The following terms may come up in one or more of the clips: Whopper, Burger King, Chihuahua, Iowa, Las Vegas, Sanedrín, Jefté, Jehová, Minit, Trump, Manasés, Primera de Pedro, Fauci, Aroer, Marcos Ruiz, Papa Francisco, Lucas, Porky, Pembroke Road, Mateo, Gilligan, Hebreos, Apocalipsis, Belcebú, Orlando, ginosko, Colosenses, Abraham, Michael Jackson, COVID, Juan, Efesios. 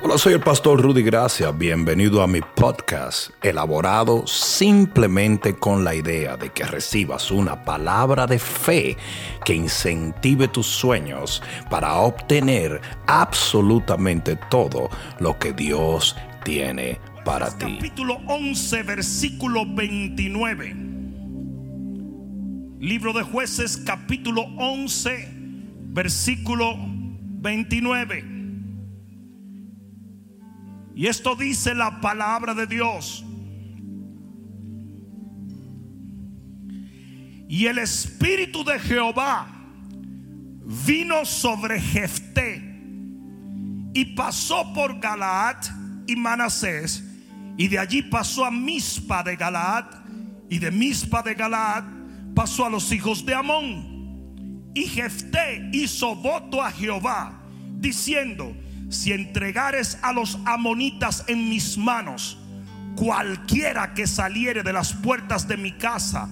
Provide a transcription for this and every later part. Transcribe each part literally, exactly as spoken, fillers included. Hola, soy el Pastor Rudy Gracia. Bienvenido a mi podcast, elaborado simplemente con la idea de que recibas una palabra de fe que incentive tus sueños para obtener absolutamente todo lo que Dios tiene para ti. Capítulo once, versículo veintinueve. Libro de Jueces, capítulo once, versículo veintinueve. Y esto dice la palabra de Dios: y el Espíritu de Jehová vino sobre Jefté, y pasó por Galaad y Manasés, y de allí pasó a Mizpa de Galaad, y de Mizpa de Galaad pasó a los hijos de Amón. Y Jefté hizo voto a Jehová, diciendo: si entregares a los amonitas en mis manos, cualquiera que saliere de las puertas de mi casa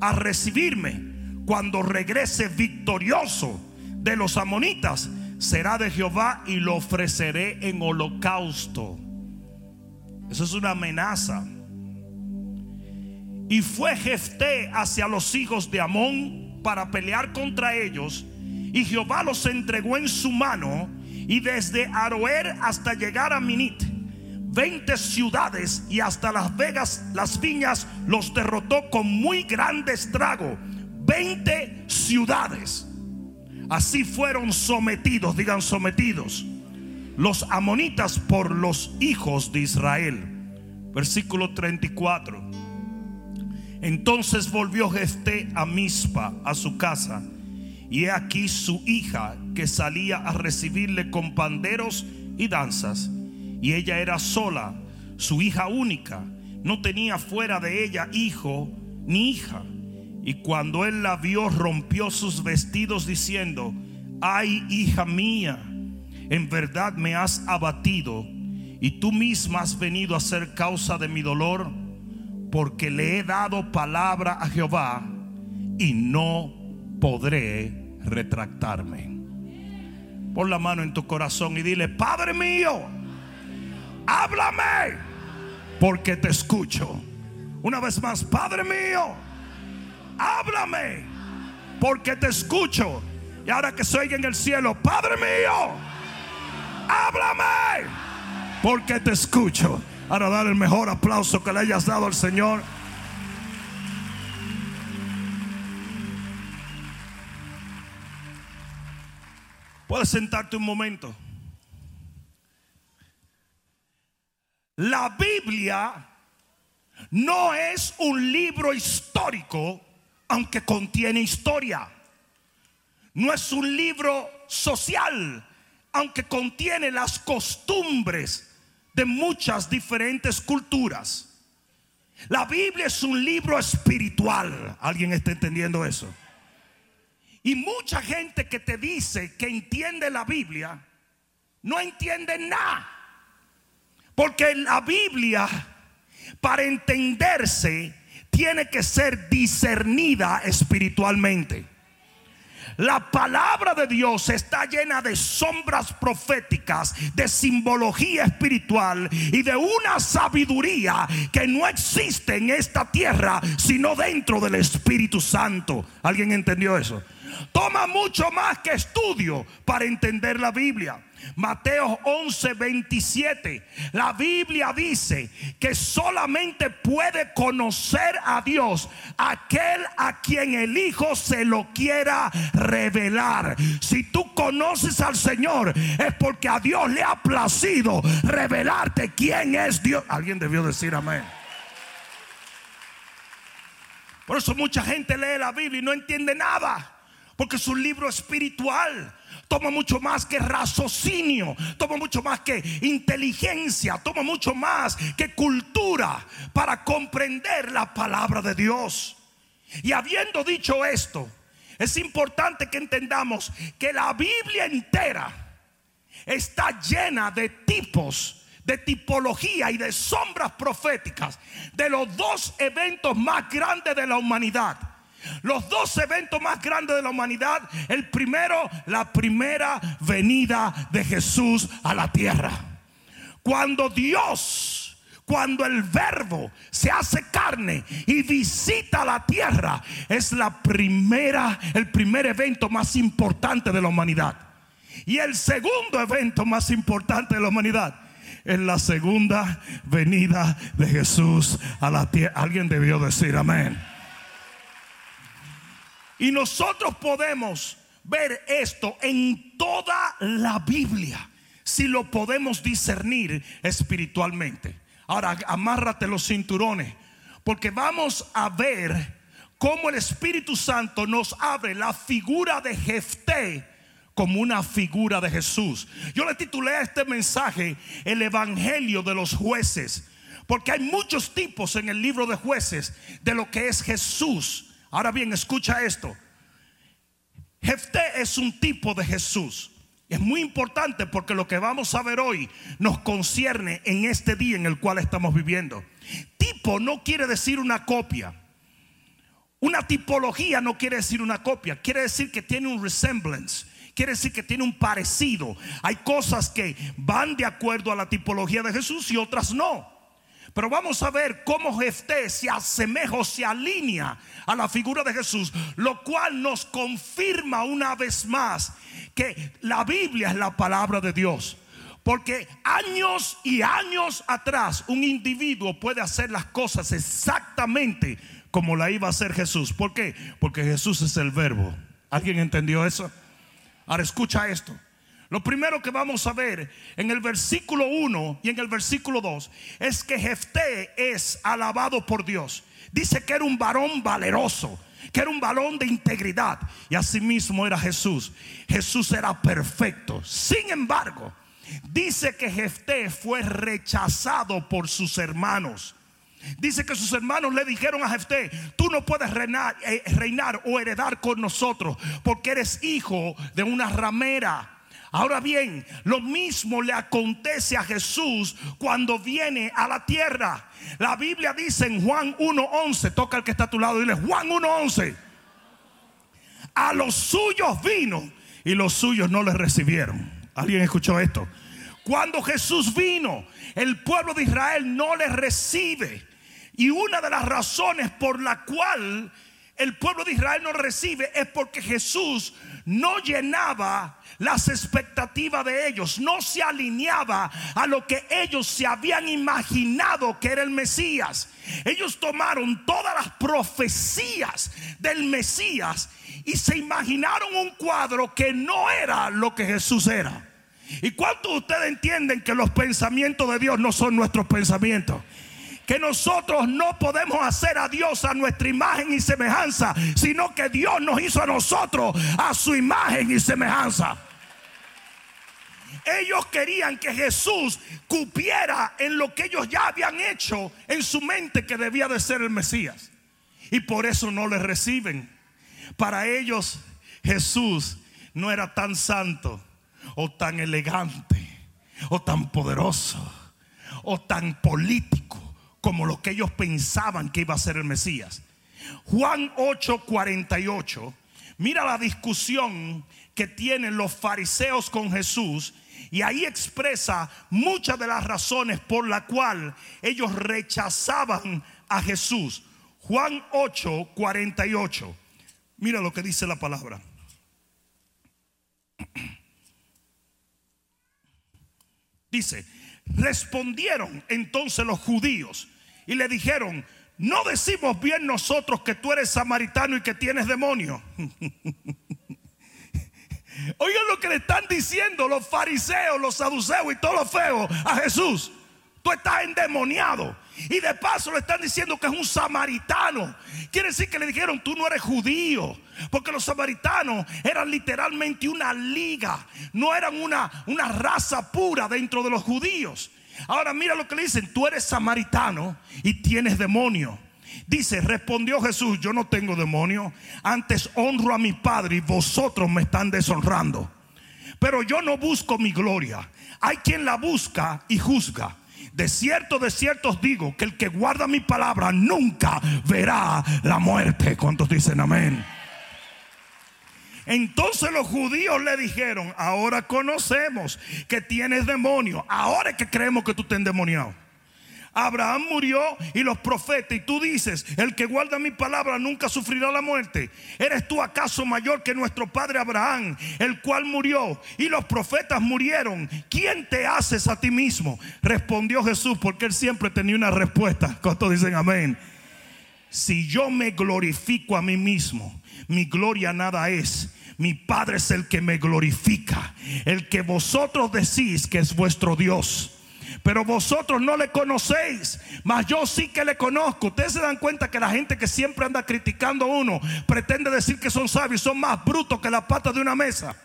a recibirme, cuando regrese victorioso de los amonitas, será de Jehová y lo ofreceré en holocausto. Eso es una amenaza. Y fue Jefté hacia los hijos de Amón para pelear contra ellos, y Jehová los entregó en su mano, y desde Aroer hasta llegar a Minit, veinte ciudades, y hasta Las Vegas, las viñas, los derrotó con muy grande estrago. Veinte ciudades. Así fueron sometidos, digan sometidos, los amonitas por los hijos de Israel. Versículo treinta y cuatro. Entonces volvió Jefté a Mizpa, a su casa, y he aquí su hija que salía a recibirle con panderos y danzas, y ella era sola, su hija única, no tenía fuera de ella hijo ni hija. Y cuando él la vio, rompió sus vestidos diciendo: ay, hija mía, en verdad me has abatido, y tú misma has venido a ser causa de mi dolor, porque le he dado palabra a Jehová y no podré retractarme. Pon la mano en tu corazón y dile: Padre mío, háblame, porque te escucho. Una vez más: Padre mío, háblame, porque te escucho. Y ahora que se oiga en el cielo: Padre mío, háblame, porque te escucho. Ahora dale el mejor aplauso que le hayas dado al Señor. Puedes sentarte un momento. La Biblia no es un libro histórico, aunque contiene historia. No es un libro social, aunque contiene las costumbres de muchas diferentes culturas. La Biblia es un libro espiritual. ¿Alguien está entendiendo eso? Y mucha gente que te dice que entiende la Biblia no entiende nada, porque la Biblia, para entenderse, tiene que ser discernida espiritualmente. La palabra de Dios está llena de sombras proféticas, de simbología espiritual y de una sabiduría que no existe en esta tierra, sino dentro del Espíritu Santo. ¿Alguien entendió eso? Toma mucho más que estudio para entender la Biblia. Mateo once veintisiete. La Biblia dice que solamente puede conocer a Dios aquel a quien el Hijo se lo quiera revelar. Si tú conoces al Señor, es porque a Dios le ha placido revelarte quién es Dios. Alguien debió decir amén. Por eso mucha gente lee la Biblia y no entiende nada, porque es un libro espiritual. Toma mucho más que raciocinio, toma mucho más que inteligencia, toma mucho más que cultura para comprender la palabra de Dios. Y habiendo dicho esto, es importante que entendamos que la Biblia entera está llena de tipos, de tipología y de sombras proféticas de los dos eventos más grandes de la humanidad. Los dos eventos más grandes de la humanidad. El primero, la primera venida de Jesús a la tierra. Cuando Dios, cuando el verbo se hace carne y visita la tierra, es la primera, el primer evento más importante de la humanidad. Y el segundo evento más importante de la humanidad es la segunda venida de Jesús a la tierra. Alguien debió decir amén. Y nosotros podemos ver esto en toda la Biblia, si lo podemos discernir espiritualmente. Ahora, amárrate los cinturones, porque vamos a ver cómo el Espíritu Santo nos abre la figura de Jefté como una figura de Jesús. Yo le titulé a este mensaje el Evangelio de los Jueces, porque hay muchos tipos en el libro de Jueces de lo que es Jesús. Ahora bien, escucha esto. Jefté es un tipo de Jesús. Es muy importante porque lo que vamos a ver hoy nos concierne en este día en el cual estamos viviendo. Tipo no quiere decir una copia. Una tipología no quiere decir una copia. Quiere decir que tiene un resemblance. Quiere decir que tiene un parecido. Hay cosas que van de acuerdo a la tipología de Jesús y otras no. Pero vamos a ver cómo Jefté se asemeja o se alinea a la figura de Jesús, lo cual nos confirma una vez más que la Biblia es la palabra de Dios. Porque años y años atrás un individuo puede hacer las cosas exactamente como la iba a hacer Jesús. ¿Por qué? Porque Jesús es el verbo. ¿Alguien entendió eso? Ahora escucha esto. Lo primero que vamos a ver en el versículo uno y en el versículo dos es que Jefté es alabado por Dios. Dice que era un varón valeroso, que era un varón de integridad, y asimismo era Jesús. Jesús era perfecto. Sin embargo, dice que Jefté fue rechazado por sus hermanos. Dice que sus hermanos le dijeron a Jefté: tú no puedes reinar, eh, reinar o heredar con nosotros, porque eres hijo de una ramera. Ahora bien, lo mismo le acontece a Jesús cuando viene a la tierra. La Biblia dice en Juan uno once, toca al que está a tu lado y dile: Juan uno once. A los suyos vino y los suyos no le recibieron. ¿Alguien escuchó esto? Cuando Jesús vino, el pueblo de Israel no le recibe. Y una de las razones por la cual el pueblo de Israel no recibe es porque Jesús no llenaba las expectativas de ellos, no se alineaba a lo que ellos se habían imaginado que era el Mesías. Ellos tomaron todas las profecías del Mesías y se imaginaron un cuadro que no era lo que Jesús era. ¿Y cuántos de ustedes entienden que los pensamientos de Dios no son nuestros pensamientos? Que nosotros no podemos hacer a Dios a nuestra imagen y semejanza, sino que Dios nos hizo a nosotros a su imagen y semejanza. Ellos querían que Jesús cupiera en lo que ellos ya habían hecho en su mente que debía de ser el Mesías. Y por eso no le reciben. Para ellos Jesús no era tan santo o tan elegante o tan poderoso o tan político como lo que ellos pensaban que iba a ser el Mesías. Juan ocho cuarenta y ocho. Mira la discusión que tienen los fariseos con Jesús, y ahí expresa muchas de las razones por la cual ellos rechazaban a Jesús. Juan ocho cuarenta y ocho. Mira lo que dice la palabra. Dice: respondieron entonces los judíos y le dijeron: ¿no decimos bien nosotros que tú eres samaritano y que tienes demonio? Oigan lo que le están diciendo los fariseos, los saduceos y todos los feos a Jesús: tú estás endemoniado. Y de paso le están diciendo que es un samaritano. Quiere decir que le dijeron: tú no eres judío. Porque los samaritanos eran literalmente una liga. No eran una, una raza pura dentro de los judíos. Ahora mira lo que le dicen: tú eres samaritano y tienes demonio. Dice: respondió Jesús: yo no tengo demonio, antes honro a mi Padre, y vosotros me están deshonrando. Pero yo no busco mi gloria. Hay quien la busca y juzga. De cierto, de cierto os digo que el que guarda mi palabra nunca verá la muerte. ¿Cuántos dicen amén? Entonces los judíos le dijeron: ahora conocemos que tienes demonio. Ahora es que creemos que tú estás endemoniado. Abraham murió y los profetas, y tú dices: el que guarda mi palabra nunca sufrirá la muerte. ¿Eres tú acaso mayor que nuestro padre Abraham, el cual murió y los profetas murieron? ¿Quién te haces a ti mismo? Respondió Jesús, porque él siempre tenía una respuesta. ¿Cuántos dicen amén? Si yo me glorifico a mí mismo, mi gloria nada es. Mi Padre es el que me glorifica, el que vosotros decís que es vuestro Dios. Pero vosotros no le conocéis, mas yo sí que le conozco. Ustedes se dan cuenta que la gente que siempre anda criticando a uno pretende decir que son sabios, son más brutos que las patas de una mesa.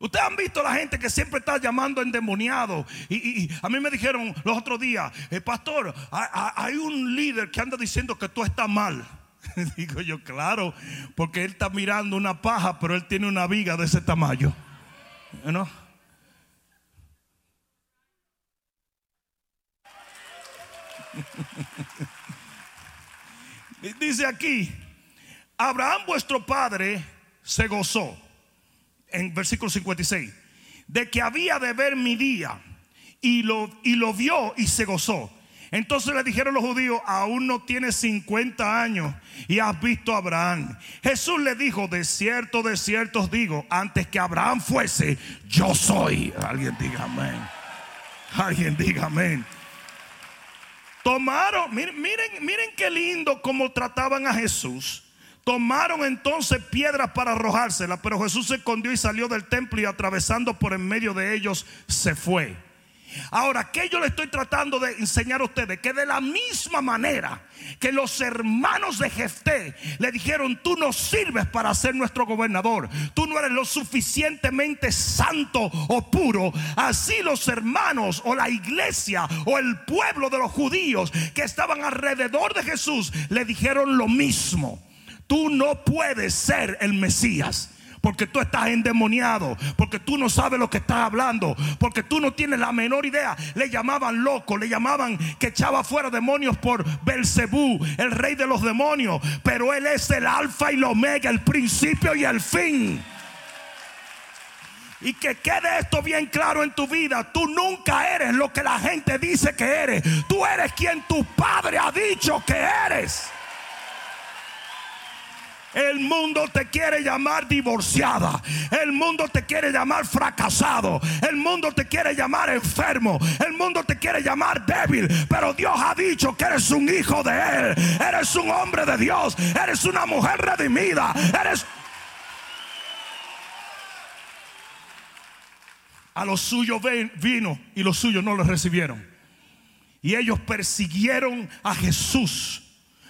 Ustedes han visto la gente que siempre está llamando endemoniado. Y, y, y a mí me dijeron los otros días: eh, pastor, a, a, hay un líder que anda diciendo que tú estás mal. Digo yo: claro, porque él está mirando una paja, pero él tiene una viga de ese tamaño, ¿no? Dice aquí: Abraham vuestro padre se gozó, en versículo cincuenta y seis, de que había de ver mi día, y lo, y lo vio y se gozó. Entonces le dijeron los judíos: aún no tienes cincuenta años y has visto a Abraham. Jesús le dijo: de cierto, de cierto os digo, antes que Abraham fuese, yo soy. Alguien diga amén. Alguien diga amén. Tomaron, miren, miren, miren qué lindo como trataban a Jesús. Tomaron entonces piedras para arrojárselas, pero Jesús se escondió y salió del templo, y atravesando por en medio de ellos se fue. Ahora, ¿qué yo le estoy tratando de enseñar a ustedes? Que de la misma manera que los hermanos de Jefté le dijeron: tú no sirves para ser nuestro gobernador, tú no eres lo suficientemente santo o puro, así los hermanos o la iglesia o el pueblo de los judíos que estaban alrededor de Jesús le dijeron lo mismo: tú no puedes ser el Mesías, porque tú estás endemoniado, porque tú no sabes lo que estás hablando, porque tú no tienes la menor idea. Le llamaban loco, le llamaban que echaba fuera demonios por Belcebú, el rey de los demonios. Pero él es el alfa y el omega, el principio y el fin. Y que quede esto bien claro en tu vida: tú nunca eres lo que la gente dice que eres. Tú eres quien tu padre ha dicho que eres. El mundo te quiere llamar divorciada, el mundo te quiere llamar fracasado, el mundo te quiere llamar enfermo, el mundo te quiere llamar débil, pero Dios ha dicho que eres un hijo de Él, eres un hombre de Dios, eres una mujer redimida, eres... A los suyos vino y los suyos no los recibieron, y ellos persiguieron a Jesús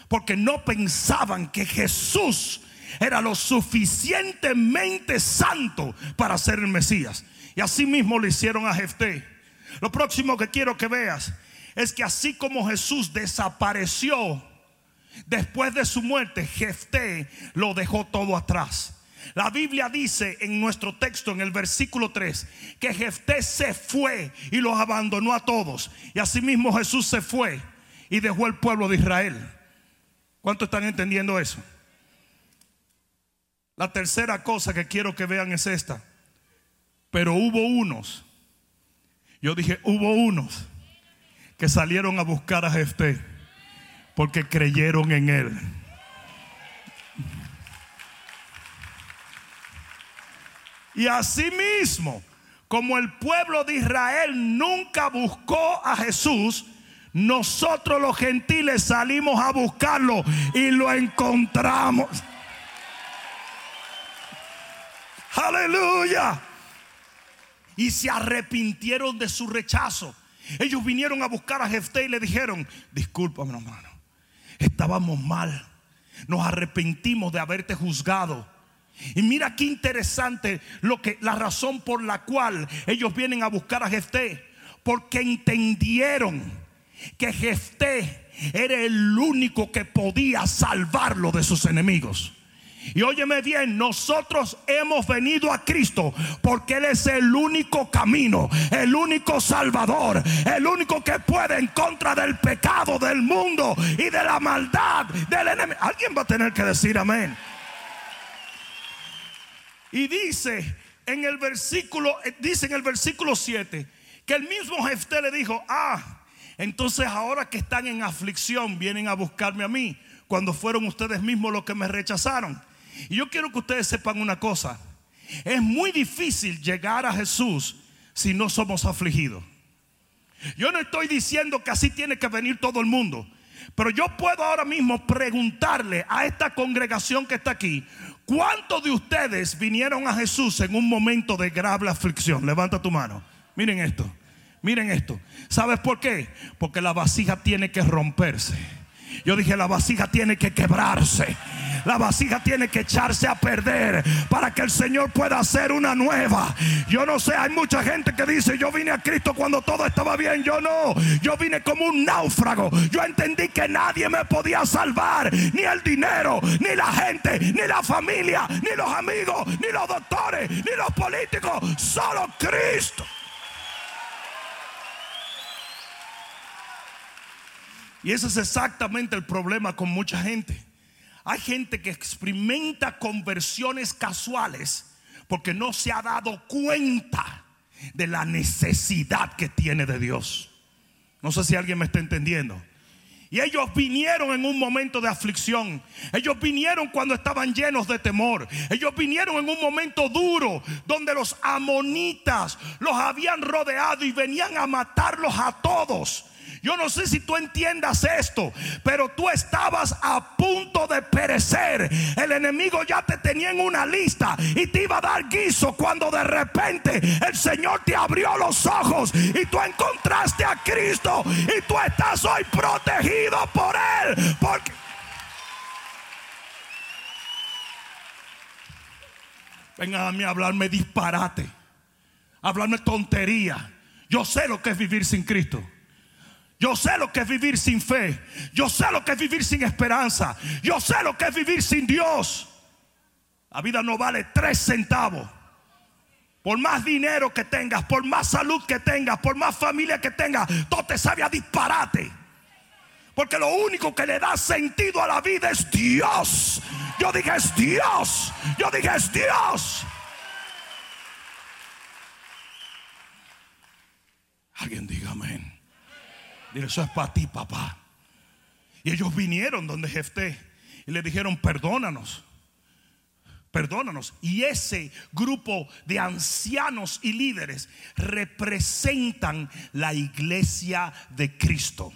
porque no pensaban que Jesús era lo suficientemente santo para ser el Mesías. Y así mismo le hicieron a Jefté. Lo próximo que quiero que veas es que así como Jesús desapareció después de su muerte, Jefté lo dejó todo atrás. La Biblia dice en nuestro texto, en el versículo tres, que Jefté se fue y los abandonó a todos. Y así mismo Jesús se fue y dejó el pueblo de Israel. ¿Cuántos están entendiendo eso? La tercera cosa que quiero que vean es esta: pero hubo unos, yo dije hubo unos, que salieron a buscar a Jefté porque creyeron en él. Y así mismo, como el pueblo de Israel nunca buscó a Jesús, nosotros los gentiles salimos a buscarlo y lo encontramos. Aleluya. Y se arrepintieron de su rechazo. Ellos vinieron a buscar a Jefté y le dijeron: discúlpame, hermano, estábamos mal, nos arrepentimos de haberte juzgado. Y mira qué interesante lo que, la razón por la cual ellos vienen a buscar a Jefté, porque entendieron que Jefté era el único que podía salvarlo de sus enemigos. Y óyeme bien, nosotros hemos venido a Cristo porque Él es el único camino, el único salvador, el único que puede en contra del pecado, del mundo y de la maldad del enemigo. Alguien va a tener que decir amén. Y dice en el versículo, dice en el versículo siete, que el mismo Jefté le dijo: ah, entonces ahora que están en aflicción vienen a buscarme a mí, cuando fueron ustedes mismos los que me rechazaron. Y yo quiero que ustedes sepan una cosa: es muy difícil llegar a Jesús si no somos afligidos. Yo no estoy diciendo que así tiene que venir todo el mundo, pero yo puedo ahora mismo preguntarle a esta congregación que está aquí: ¿cuántos de ustedes vinieron a Jesús en un momento de grave aflicción? Levanta tu mano. Miren esto, miren esto. ¿Sabes por qué? Porque la vasija tiene que romperse. Yo dije, la vasija tiene que quebrarse. La vasija tiene que echarse a perder para que el Señor pueda hacer una nueva. Yo no sé, hay mucha gente que dice: yo vine a Cristo cuando todo estaba bien. Yo no, yo vine como un náufrago. Yo entendí que nadie me podía salvar, ni el dinero, ni la gente, ni la familia, ni los amigos, ni los doctores, ni los políticos, solo Cristo. Y ese es exactamente el problema con mucha gente. Hay gente que experimenta conversiones casuales porque no se ha dado cuenta de la necesidad que tiene de Dios. No sé si alguien me está entendiendo. Y ellos vinieron en un momento de aflicción. Ellos vinieron cuando estaban llenos de temor. Ellos vinieron en un momento duro donde los amonitas los habían rodeado y venían a matarlos a todos. Yo no sé si tú entiendas esto, pero tú estabas a punto de perecer. El enemigo ya te tenía en una lista y te iba a dar guiso, cuando de repente el Señor te abrió los ojos y tú encontraste a Cristo, y tú estás hoy protegido por Él. Porque vengan a mí a hablarme disparate, a hablarme tontería. Yo sé lo que es vivir sin Cristo. Yo sé lo que es vivir sin fe. Yo sé lo que es vivir sin esperanza. Yo sé lo que es vivir sin Dios. La vida no vale tres centavos. Por más dinero que tengas, por más salud que tengas, por más familia que tengas, todo te sabe a disparate. Porque lo único que le da sentido a la vida es Dios. Yo dije es Dios. Yo dije es Dios. Alguien diga amén. Eso es para ti, papá. Y ellos vinieron donde Jefté y le dijeron: perdónanos, perdónanos. Y ese grupo de ancianos y líderes representan la iglesia de Cristo.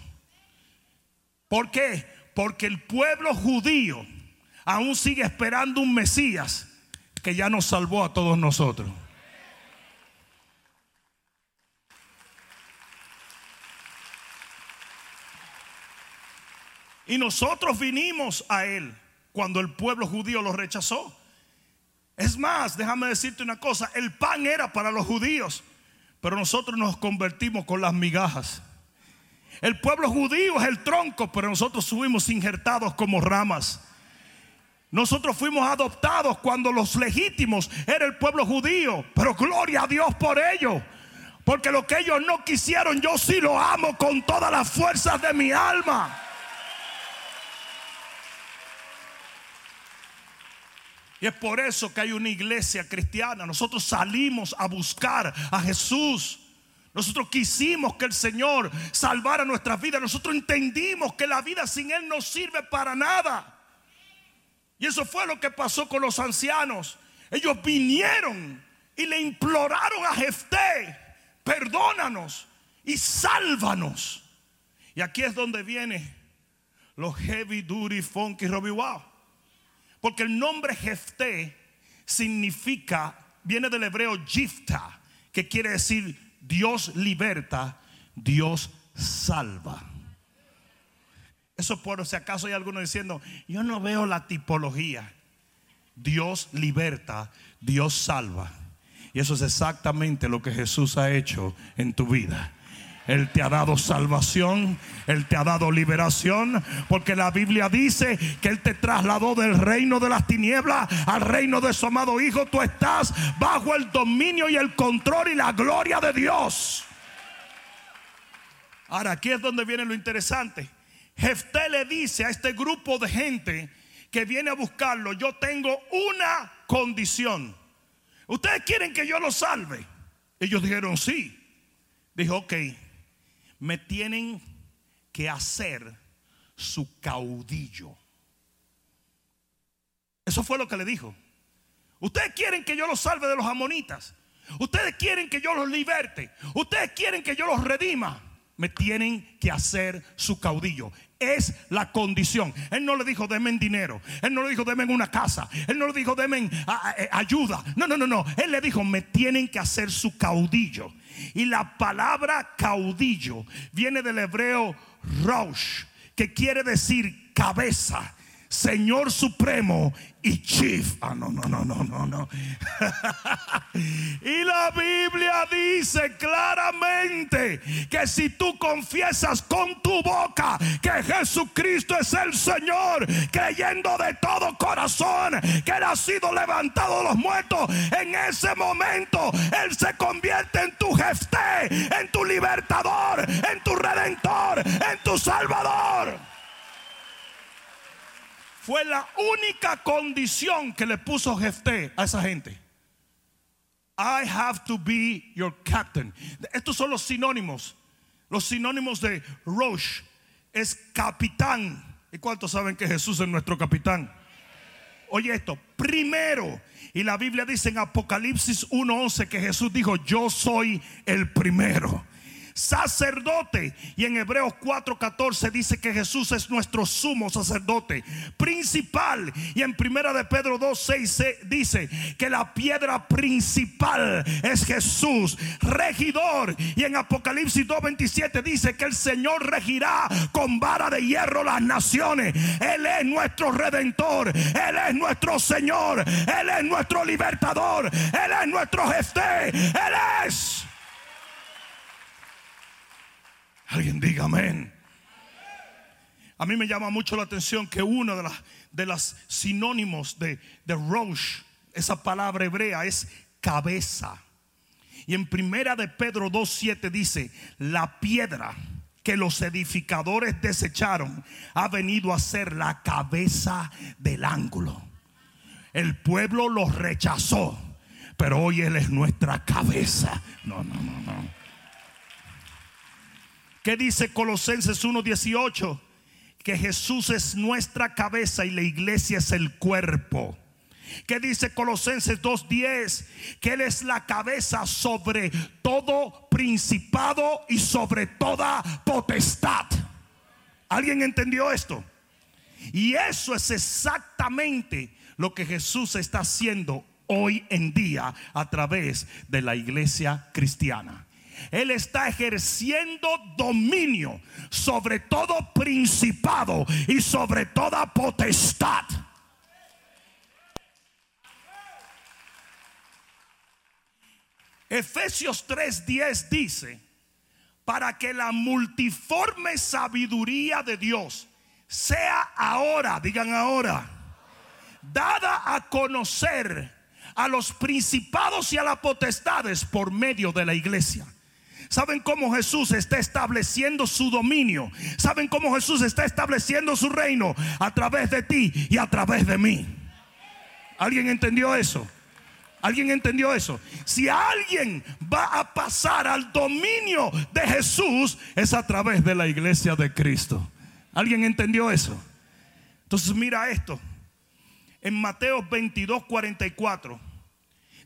¿Por qué? Porque el pueblo judío aún sigue esperando un Mesías que ya nos salvó a todos nosotros. Y nosotros vinimos a Él cuando el pueblo judío lo rechazó. Es más, déjame decirte una cosa: el pan era para los judíos, pero nosotros nos convertimos con las migajas. El pueblo judío es el tronco, pero nosotros fuimos injertados como ramas. Nosotros fuimos adoptados cuando los legítimos era el pueblo judío, pero gloria a Dios por ello. Porque lo que ellos no quisieron, yo sí lo amo con todas las fuerzas de mi alma. Y es por eso que hay una iglesia cristiana. Nosotros salimos a buscar a Jesús. Nosotros quisimos que el Señor salvara nuestras vidas. Nosotros entendimos que la vida sin Él no sirve para nada. Y eso fue lo que pasó con los ancianos. Ellos vinieron y le imploraron a Jefté: perdónanos y sálvanos. Y aquí es donde vienen los heavy duty funky Robbie Wow. Porque el nombre Jefté significa, viene del hebreo Jifta, que quiere decir Dios liberta, Dios salva. Eso por si acaso hay alguno diciendo: yo no veo la tipología. Dios liberta, Dios salva. Y eso es exactamente lo que Jesús ha hecho en tu vida. Él te ha dado salvación, Él te ha dado liberación, porque la Biblia dice que Él te trasladó del reino de las tinieblas al reino de su amado Hijo. Tú estás bajo el dominio y el control y la gloria de Dios. Ahora, aquí es donde viene lo interesante. Jefté le dice a este grupo de gente que viene a buscarlo: yo tengo una condición. ¿ustedes quieren que yo los salve? Ellos dijeron sí. Dijo, ok, me tienen que hacer su caudillo. Eso fue lo que le dijo. Ustedes quieren que yo los salve de los amonitas. Ustedes quieren que yo los liberte. Ustedes quieren que yo los redima. Me tienen que hacer su caudillo. Es la condición. Él no le dijo denme dinero. Él no le dijo denme una casa. Él no le dijo denme ayuda. No, no, no, no. Él le dijo me tienen que hacer su caudillo. Y la palabra caudillo viene del hebreo rosh, que quiere decir cabeza, Señor Supremo y Chief. Ah, no, no, no, no, no, no. Y la Biblia dice claramente que si tú confiesas con tu boca que Jesucristo es el Señor, creyendo de todo corazón que Él ha sido levantado de los muertos, en ese momento Él se convierte en tu Jefté, en tu libertador, en tu redentor, en tu salvador. Fue la única condición que le puso Jefté a esa gente. I have to be your captain. Estos son los sinónimos. Los sinónimos de Rosh es capitán. ¿Y cuántos saben que Jesús es nuestro capitán? Oye esto, primero. Y la Biblia dice en Apocalipsis uno once que Jesús dijo, yo soy el primero. Sacerdote, y en Hebreos cuatro catorce dice que Jesús es nuestro sumo sacerdote principal, y en Primera de Pedro dos seis dice que la piedra principal es Jesús. Regidor, y en Apocalipsis dos veintisiete dice que el Señor regirá con vara de hierro las naciones. Él es nuestro redentor, Él es nuestro Señor, Él es nuestro libertador, Él es nuestro Jefté, Él es... Alguien diga amén. A mí me llama mucho la atención que uno de las de los sinónimos de, de Rosh, esa palabra hebrea, es cabeza. Y en Primera de Pedro dos siete dice, la piedra que los edificadores desecharon ha venido a ser la cabeza del ángulo. El pueblo lo rechazó, pero hoy Él es nuestra cabeza. No, no, no, no. ¿Qué dice Colosenses uno dieciocho? Que Jesús es nuestra cabeza y la iglesia es el cuerpo. ¿Qué dice Colosenses dos diez? Que Él es la cabeza sobre todo principado y sobre toda potestad. ¿Alguien entendió esto? Y eso es exactamente lo que Jesús está haciendo hoy en día a través de la iglesia cristiana. Él está ejerciendo dominio sobre todo principado y sobre toda potestad. Efesios tres diez dice, para que la multiforme sabiduría de Dios sea ahora, digan ahora, dada a conocer a los principados y a las potestades por medio de la iglesia. ¿Saben cómo Jesús está estableciendo su dominio? ¿Saben cómo Jesús está estableciendo su reino? A través de ti y a través de mí. ¿Alguien entendió eso? ¿Alguien entendió eso? Si alguien va a pasar al dominio de Jesús, es a través de la iglesia de Cristo. ¿Alguien entendió eso? Entonces mira esto. En Mateo veintidós cuarenta y cuatro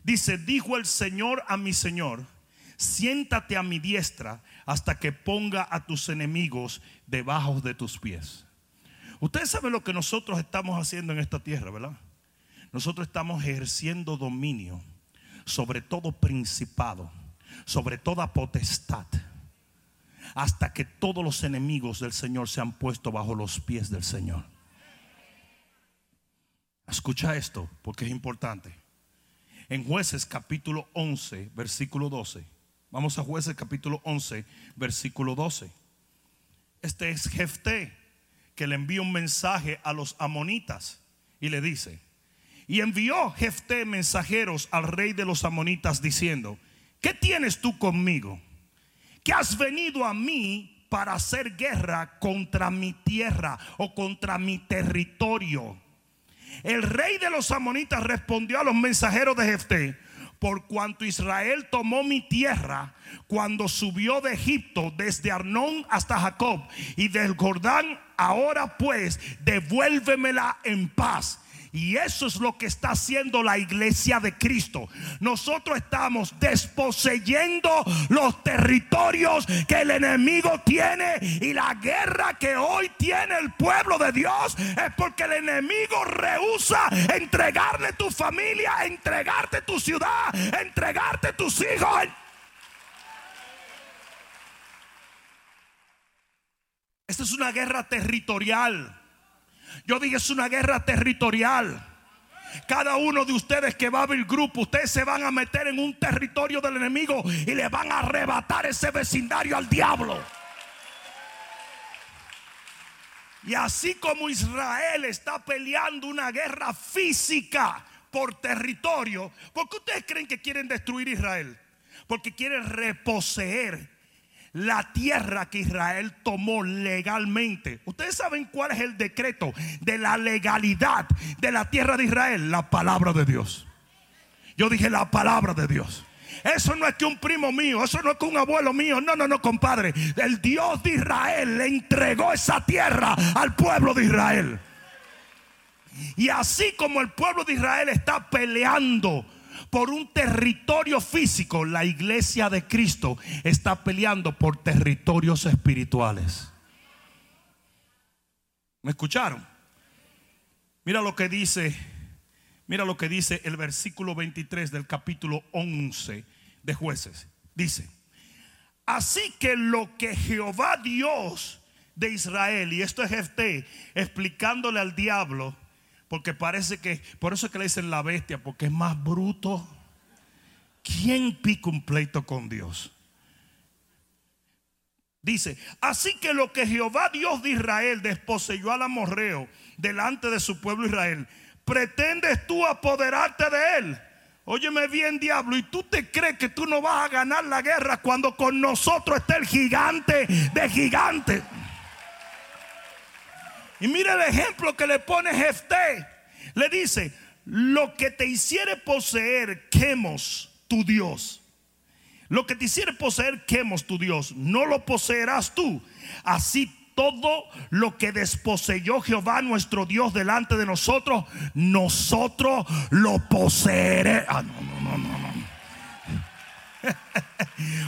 dice, dijo el Señor a mi Señor, siéntate a mi diestra hasta que ponga a tus enemigos debajo de tus pies. Ustedes saben lo que nosotros estamos haciendo en esta tierra, ¿verdad? Nosotros estamos ejerciendo dominio sobre todo principado, sobre toda potestad, hasta que todos los enemigos del Señor se han puesto bajo los pies del Señor. Escucha esto porque es importante. En Jueces capítulo once versículo doce. Vamos a Jueces capítulo once versículo doce. Este es Jefté, que le envía un mensaje a los amonitas y le dice, y envió Jefté mensajeros al rey de los amonitas diciendo, ¿qué tienes tú conmigo? ¿Qué has venido a mí para hacer guerra contra mi tierra o contra mi territorio? El rey de los amonitas respondió a los mensajeros de Jefté, por cuanto Israel tomó mi tierra cuando subió de Egipto, desde Arnón hasta Jacob y del Jordán, ahora pues devuélvemela en paz. Y eso es lo que está haciendo la iglesia de Cristo. Nosotros estamos desposeyendo los territorios que el enemigo tiene. Y la guerra que hoy tiene el pueblo de Dios es porque el enemigo rehúsa entregarle tu familia, entregarte tu ciudad, entregarte tus hijos. Esta es una guerra territorial. Yo dije, es una guerra territorial. Cada uno de ustedes que va a abrir grupo, ustedes se van a meter en un territorio del enemigo y le van a arrebatar ese vecindario al diablo. Y así como Israel está peleando una guerra física por territorio, ¿por qué ustedes creen que quieren destruir Israel? Porque quieren reposeer la tierra que Israel tomó legalmente. Ustedes saben cuál es el decreto de la legalidad de la tierra de Israel. La palabra de Dios. Yo dije la palabra de Dios. Eso no es que un primo mío, eso no es que un abuelo mío. No, no, no, compadre. El Dios de Israel le entregó esa tierra al pueblo de Israel. Y así como el pueblo de Israel está peleando por un territorio físico, la iglesia de Cristo está peleando por territorios espirituales. ¿Me escucharon? Mira lo que dice, mira lo que dice el versículo veintitrés del capítulo once de Jueces. Dice: así que lo que Jehová Dios de Israel, y esto es Jefté explicándole al diablo, porque parece que, por eso es que le dicen la bestia, porque es más bruto. ¿Quién pica un pleito con Dios? Dice: así que lo que Jehová Dios de Israel desposeyó al amorreo delante de su pueblo Israel, ¿pretendes tú apoderarte de él? Óyeme bien, diablo, ¿y tú te crees que tú no vas a ganar la guerra cuando con nosotros está el gigante de gigantes? Y mira el ejemplo que le pone Jefté. Le dice: lo que te hiciere poseer, Quemos tu Dios. Lo que te hiciere poseer, Quemos tu Dios. No lo poseerás tú. Así todo lo que desposeyó Jehová nuestro Dios delante de nosotros, nosotros lo poseeremos. Ah, no, no, no, no, no.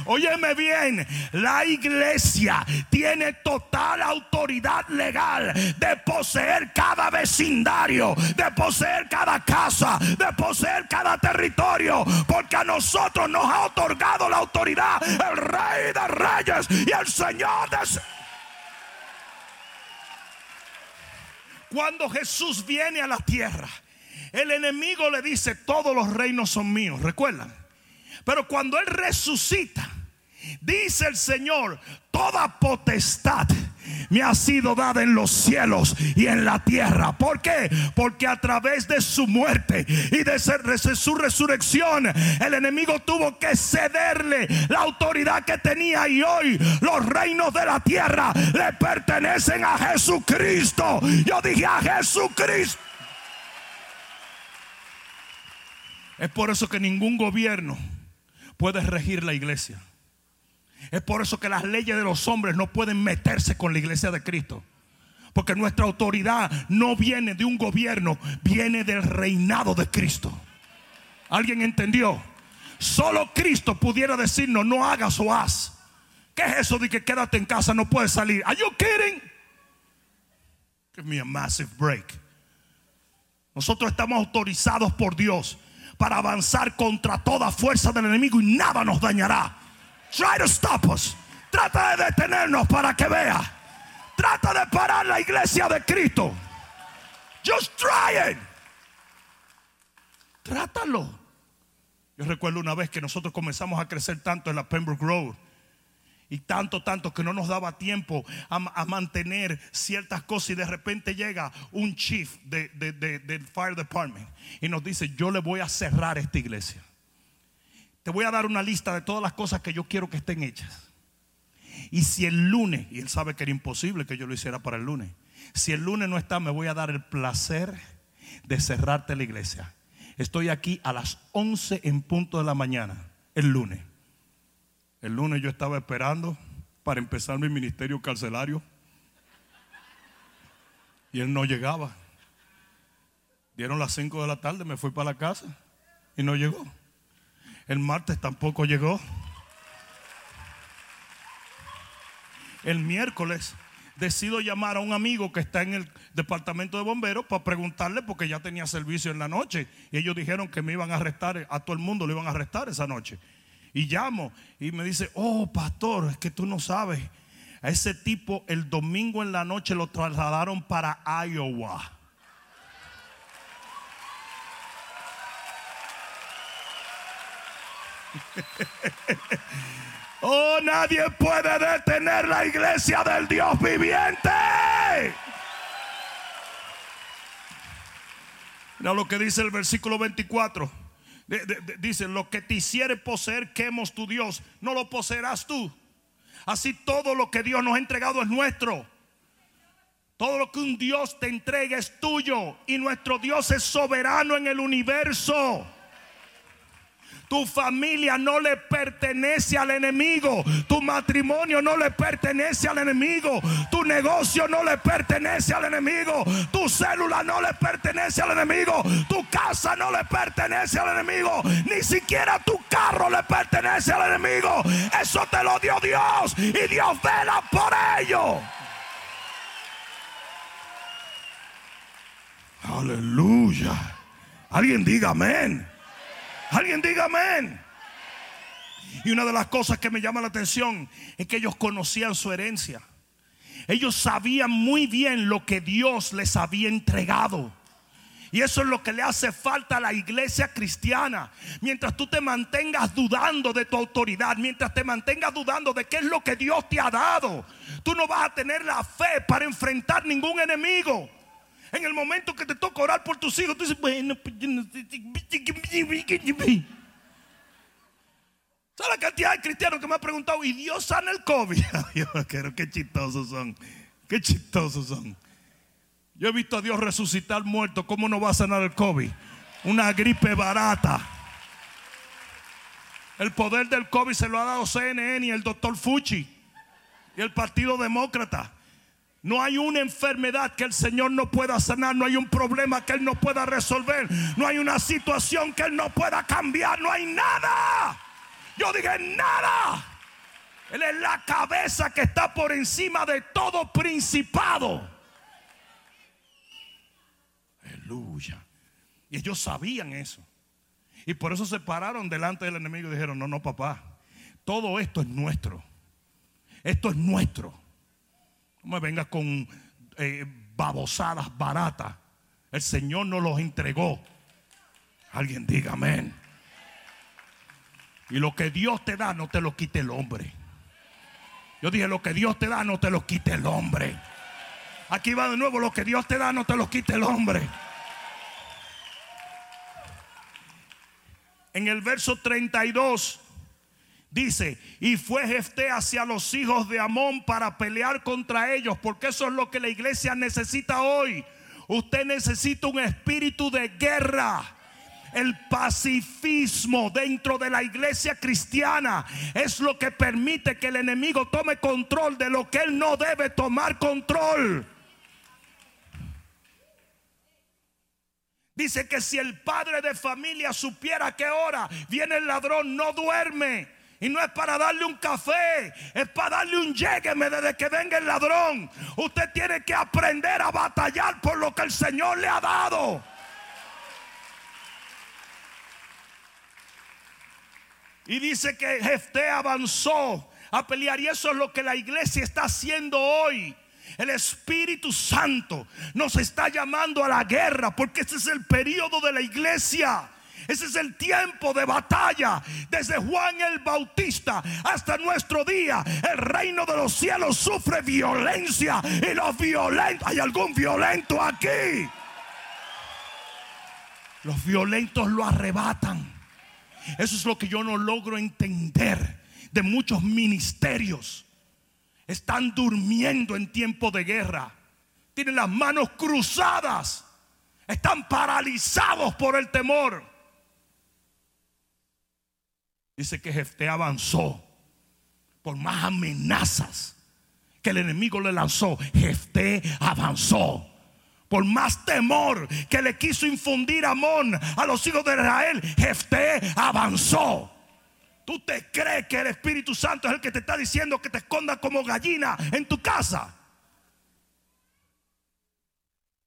Óyeme bien, la iglesia tiene total autoridad legal de poseer cada vecindario, de poseer cada casa, de poseer cada territorio, porque a nosotros nos ha otorgado la autoridad el Rey de Reyes y el Señor de Señores. Cuando Jesús viene a la tierra, el enemigo le dice: todos los reinos son míos. ¿Recuerdan? Pero cuando Él resucita, dice el Señor: toda potestad me ha sido dada en los cielos y en la tierra. ¿Por qué? Porque a través de su muerte y de su resurrección, el enemigo tuvo que cederle la autoridad que tenía, y hoy los reinos de la tierra le pertenecen a Jesucristo. Yo dije a Jesucristo. Es por eso que ningún gobierno puede regir la iglesia. Es por eso que las leyes de los hombres no pueden meterse con la iglesia de Cristo, porque nuestra autoridad no viene de un gobierno, viene del reinado de Cristo. ¿Alguien entendió? Solo Cristo pudiera decirnos: no hagas o haz. ¿Qué es eso de que quédate en casa, no puedes salir? ¿Are you kidding? Give me a massive break. Nosotros estamos autorizados por Dios para avanzar contra toda fuerza del enemigo, y nada nos dañará. Try to stop us. Trata de detenernos para que vea. Trata de parar la iglesia de Cristo. Just try it. Trátalo. Yo recuerdo una vez que nosotros comenzamos a crecer tanto en la Pembroke Road, y tanto, tanto que no nos daba tiempo a, a mantener ciertas cosas, y de repente llega un chief de, de, de, del fire department y nos dice: yo le voy a cerrar esta iglesia. Te voy a dar una lista de todas las cosas que yo quiero que estén hechas. Y si el lunes, y él sabe que era imposible que yo lo hiciera para el lunes, si el lunes no está, me voy a dar el placer de cerrarte la iglesia. Estoy aquí a las once en punto de la mañana, el lunes. El lunes yo estaba esperando para empezar mi ministerio carcelario y él no llegaba. Dieron las cinco de la tarde, me fui para la casa y no llegó. El martes tampoco llegó. El miércoles decido llamar a un amigo que está en el departamento de bomberos para preguntarle porque ya tenía servicio en la noche y ellos dijeron que me iban a arrestar, a todo el mundo lo iban a arrestar esa noche. Y llamo y me dice: oh, pastor, es que tú no sabes, a ese tipo el domingo en la noche lo trasladaron para Iowa. Oh, nadie puede detener la iglesia del Dios viviente. Mira lo que dice el versículo veinticuatro. de, de, de, Dice: lo que te hiciere poseer, quemos tu Dios, no lo poseerás tú. Así todo lo que Dios nos ha entregado es nuestro. Todo lo que un Dios te entrega es tuyo. Y nuestro Dios es soberano en el universo. Tu familia no le pertenece al enemigo. Tu matrimonio no le pertenece al enemigo. Tu negocio no le pertenece al enemigo. Tu célula no le pertenece al enemigo. Tu casa no le pertenece al enemigo. Ni siquiera tu carro le pertenece al enemigo. Eso te lo dio Dios y Dios vela por ello. Aleluya. Alguien diga amén. Alguien diga amén. Y una de las cosas que me llama la atención es que ellos conocían su herencia. Ellos sabían muy bien lo que Dios les había entregado. Y eso es lo que le hace falta a la iglesia cristiana. Mientras tú te mantengas dudando de tu autoridad, mientras te mantengas dudando de qué es lo que Dios te ha dado, tú no vas a tener la fe para enfrentar ningún enemigo. En el momento que te toca orar por tus hijos, tú dices: bueno, pues yo no sé. ¿Sabes la cantidad de cristianos que me han preguntado? ¿Y Dios sana el COVID? Qué chistosos son. Qué chistosos son. Yo he visto a Dios resucitar muertos. ¿Cómo no va a sanar el COVID? Una gripe barata. El poder del COVID se lo ha dado C N N y el doctor Fauci y el Partido Demócrata. No hay una enfermedad que el Señor no pueda sanar. No hay un problema que Él no pueda resolver. No hay una situación que Él no pueda cambiar. No hay nada. Yo dije nada. Él es la cabeza que está por encima de todo principado. Aleluya. Y ellos sabían eso. Y por eso se pararon delante del enemigo y dijeron: no, no, papá, todo esto es nuestro. Esto es nuestro. No me vengas con eh, babosadas baratas. El Señor nos los entregó. Alguien diga amén. Y lo que Dios te da no te lo quite el hombre. Yo dije: lo que Dios te da no te lo quite el hombre. Aquí va de nuevo: lo que Dios te da no te lo quite el hombre. En el verso treinta y dos dice: y fue Jefté hacia los hijos de Amón para pelear contra ellos. Porque eso es lo que la iglesia necesita hoy. Usted necesita un espíritu de guerra. El pacifismo dentro de la iglesia cristiana es lo que permite que el enemigo tome control de lo que él no debe tomar control. Dice que si el padre de familia supiera que ahora viene el ladrón, no duerme. Y no es para darle un café, es para darle un llégueme desde que venga el ladrón. Usted tiene que aprender a batallar por lo que el Señor le ha dado. Y dice que Jefté avanzó a pelear, y eso es lo que la iglesia está haciendo hoy. El Espíritu Santo nos está llamando a la guerra, porque este es el periodo de la iglesia. Ese es el tiempo de batalla. Desde Juan el Bautista hasta nuestro día, el reino de los cielos sufre violencia. Y los violentos, ¿hay algún violento aquí? Los violentos lo arrebatan. Eso es lo que yo no logro entender de muchos ministerios. Están durmiendo en tiempo de guerra. Tienen las manos cruzadas. Están paralizados por el temor. Dice que Jefté avanzó por más amenazas que el enemigo le lanzó. Jefté avanzó por más temor que le quiso infundir Amón a los hijos de Israel. Jefté avanzó. ¿Tú te crees que el Espíritu Santo es el que te está diciendo que te escondas como gallina en tu casa?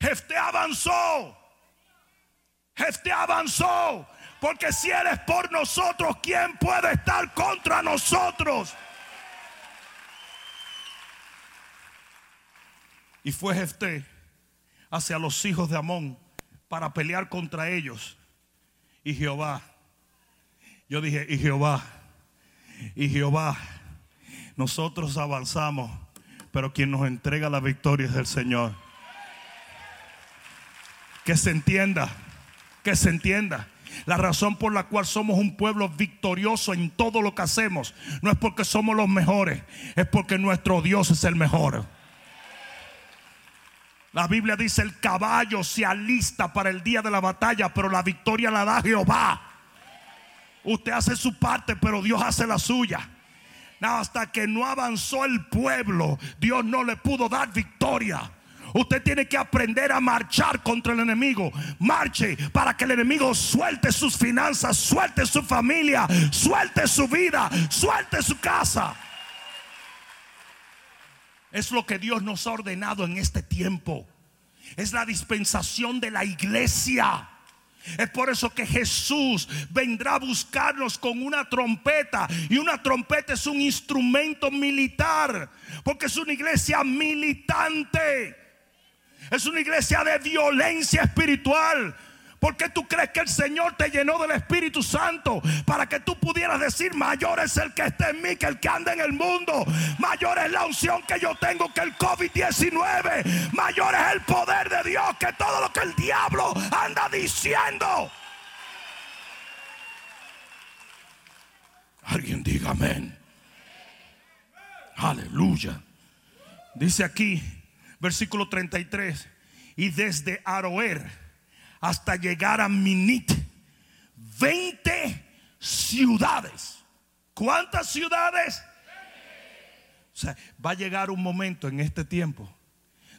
Jefté avanzó. Jefté avanzó. Porque si Él es por nosotros, ¿quién puede estar contra nosotros? Y fue Jefté hacia los hijos de Amón para pelear contra ellos. Y Jehová, yo dije, y Jehová, y Jehová, nosotros avanzamos, pero quien nos entrega la victoria es el Señor. Que se entienda, que se entienda. La razón por la cual somos un pueblo victorioso en todo lo que hacemos no es porque somos los mejores, es porque nuestro Dios es el mejor. La Biblia dice: el caballo se alista para el día de la batalla, pero la victoria la da Jehová. Usted hace su parte, pero Dios hace la suya. No, hasta que no avanzó el pueblo, Dios no le pudo dar victoria. Usted tiene que aprender a marchar contra el enemigo. Marche para que el enemigo suelte sus finanzas, suelte su familia, suelte su vida, suelte su casa. Es lo que Dios nos ha ordenado en este tiempo. Es la dispensación de la iglesia. Es por eso que Jesús vendrá a buscarnos con una trompeta. Y una trompeta es un instrumento militar, porque es una iglesia militante. Es una iglesia de violencia espiritual. ¿Por qué tú crees que el Señor te llenó del Espíritu Santo? Para que tú pudieras decir: mayor es el que está en mí que el que anda en el mundo. Mayor es la unción que yo tengo que el COVID diecinueve. Mayor es el poder de Dios que todo lo que el diablo anda diciendo. Alguien diga amén. Aleluya. Dice aquí, versículo treinta y tres: y desde Aroer hasta llegar a Minit, veinte ciudades. ¿Cuántas ciudades? O sea, va a llegar un momento en este tiempo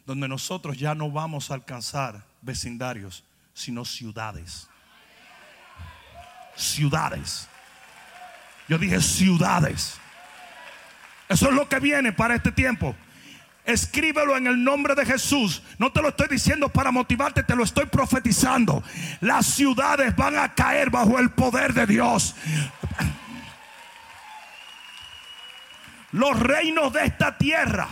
donde nosotros ya no vamos a alcanzar vecindarios, sino ciudades. Ciudades. Yo dije ciudades. Eso es lo que viene para este tiempo. Escríbelo en el nombre de Jesús. No te lo estoy diciendo para motivarte, te lo estoy profetizando. Las ciudades van a caer bajo el poder de Dios. Los reinos de esta tierra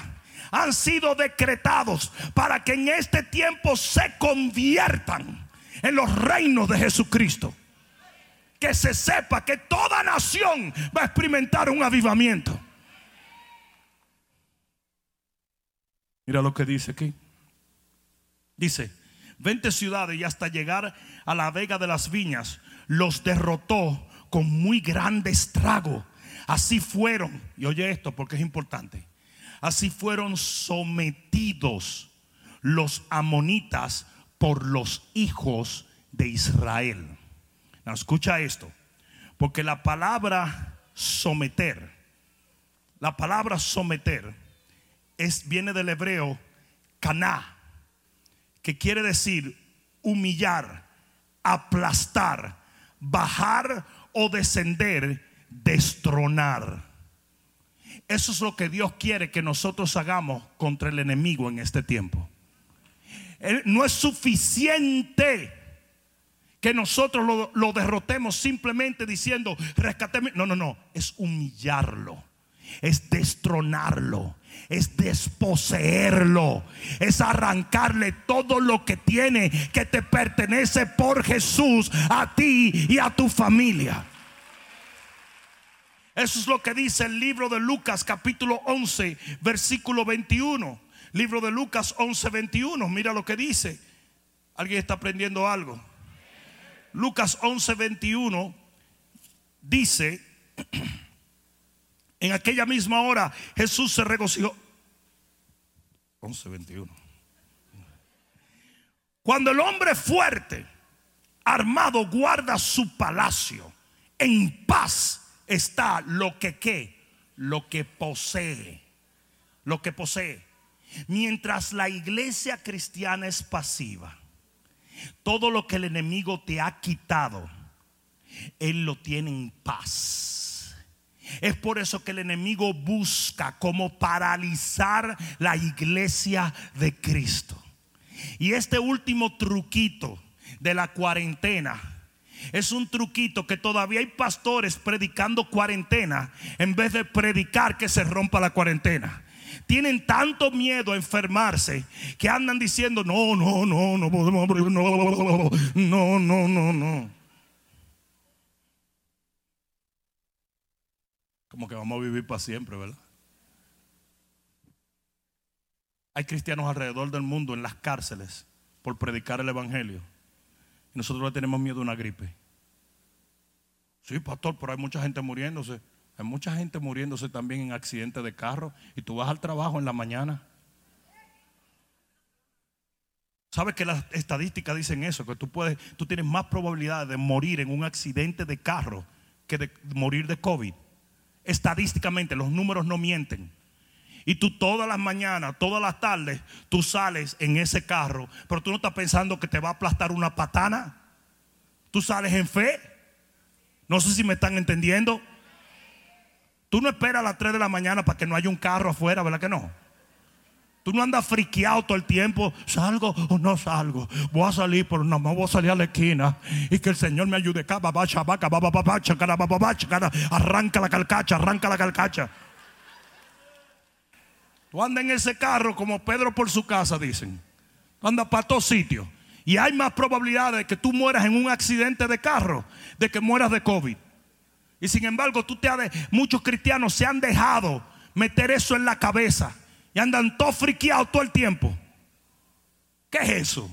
han sido decretados para que en este tiempo se conviertan en los reinos de Jesucristo. Que se sepa que toda nación va a experimentar un avivamiento. Mira lo que dice aquí. Dice: veinte ciudades, y hasta llegar a la vega de las viñas los derrotó con muy grande estrago. Así fueron, y oye esto porque es importante, así fueron sometidos los amonitas por los hijos de Israel. Now, escucha esto, porque la palabra someter, la palabra someter Es, viene del hebreo caná, que quiere decir humillar, aplastar, bajar o descender, destronar. Eso es lo que Dios quiere que nosotros hagamos contra el enemigo en este tiempo. No es suficiente que nosotros lo, lo derrotemos simplemente diciendo: rescateme. No, no, no. Es humillarlo, es destronarlo, es desposeerlo, es arrancarle todo lo que tiene, que te pertenece por Jesús a ti y a tu familia. Eso es lo que dice el libro de Lucas capítulo once versículo veintiuno. Libro de Lucas once veintiuno. Mira lo que dice. ¿Alguien está aprendiendo algo? Lucas once veintiuno dice: en aquella misma hora Jesús se regocijó. once veintiuno Cuando el hombre fuerte, armado, guarda su palacio, en paz está lo que qué, lo que posee, lo que posee. Mientras la iglesia cristiana es pasiva, todo lo que el enemigo te ha quitado, él lo tiene en paz. Es por eso que el enemigo busca como paralizar la iglesia de Cristo. Y este último truquito de la cuarentena es un truquito que todavía hay pastores predicando cuarentena en vez de predicar que se rompa la cuarentena. Tienen tanto miedo a enfermarse que andan diciendo no, no, no, no, no, no, no, no, no, no. Como que vamos a vivir para siempre, ¿verdad? Hay cristianos alrededor del mundo en las cárceles por predicar el evangelio. Y nosotros le tenemos miedo a una gripe. Sí, pastor, pero hay mucha gente muriéndose. Hay mucha gente muriéndose también en accidentes de carro. Y tú vas al trabajo en la mañana. ¿Sabes que las estadísticas dicen eso? Que tú puedes, tú tienes más probabilidad de morir en un accidente de carro que de morir de COVID. Estadísticamente, los números no mienten. Y tú todas las mañanas, todas las tardes, tú sales en ese carro, pero tú no estás pensando que te va a aplastar una patana. Tú sales en fe. No sé si me están entendiendo. Tú no esperas a las tres de la mañana para que no haya un carro afuera, ¿verdad que no? Tú no andas friqueado todo el tiempo. ¿Salgo o no salgo? Voy a salir, pero no me voy a salir a la esquina y que el Señor me ayude. Arranca la calcacha, arranca la calcacha. Tú andas en ese carro como Pedro por su casa, dicen. Tú andas para todos sitios. Y hay más probabilidades de que tú mueras en un accidente de carro de que mueras de COVID. Y sin embargo, tú te has de, muchos cristianos se han dejado meter eso en la cabeza y andan todos friqueados todo el tiempo. ¿Qué es eso?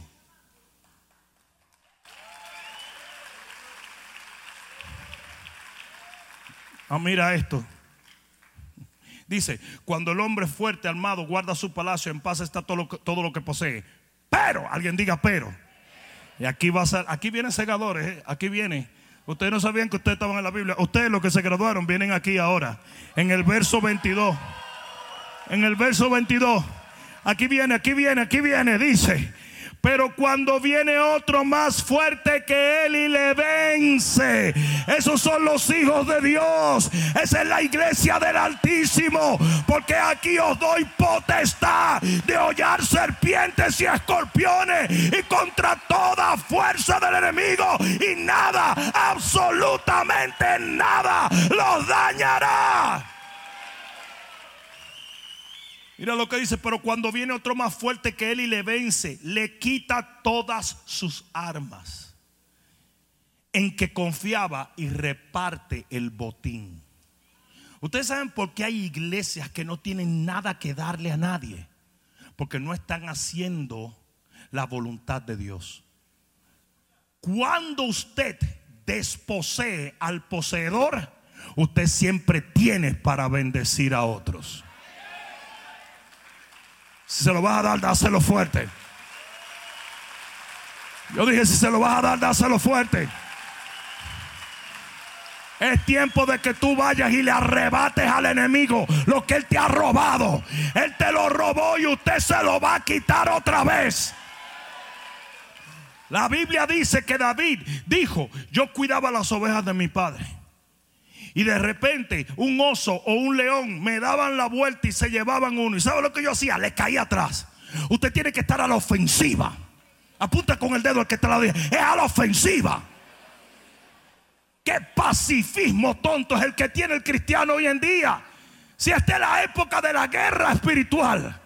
Ah, mira esto. Dice, cuando el hombre fuerte, armado, guarda su palacio, en paz está todo lo, todo lo que posee. Pero, alguien diga pero. Y aquí va a ser, aquí vienen segadores, eh, aquí vienen. Ustedes no sabían que ustedes estaban en la Biblia. Ustedes los que se graduaron vienen aquí ahora. En el verso veintidós. En el verso veintidós. Aquí viene, aquí viene, aquí viene. Dice, pero cuando viene otro más fuerte que él y le vence. Esos son los hijos de Dios. Esa es la iglesia del Altísimo. Porque aquí os doy potestad de hollar serpientes y escorpiones y contra toda fuerza del enemigo, y nada, absolutamente nada los dañará. Mira lo que dice, pero cuando viene otro más fuerte que él y le vence, le quita todas sus armas en que confiaba y reparte el botín. Ustedes saben por qué hay iglesias que no tienen nada que darle a nadie, porque no están haciendo la voluntad de Dios. Cuando usted desposee al poseedor, usted siempre tiene para bendecir a otros. Si se lo vas a dar, dáselo fuerte. Yo dije, si se lo vas a dar, dáselo fuerte. Es tiempo de que tú vayas y le arrebates al enemigo lo que él te ha robado. Él te lo robó y usted se lo va a quitar otra vez. La Biblia dice que David dijo, yo cuidaba las ovejas de mi padre. Y de repente un oso o un león me daban la vuelta y se llevaban uno. ¿Y sabe lo que yo hacía? Le caí atrás. Usted tiene que estar a la ofensiva. Apunta con el dedo al que te la dije. Es a la ofensiva. Qué pacifismo tonto es el que tiene el cristiano hoy en día. Si esta es la época de la guerra espiritual.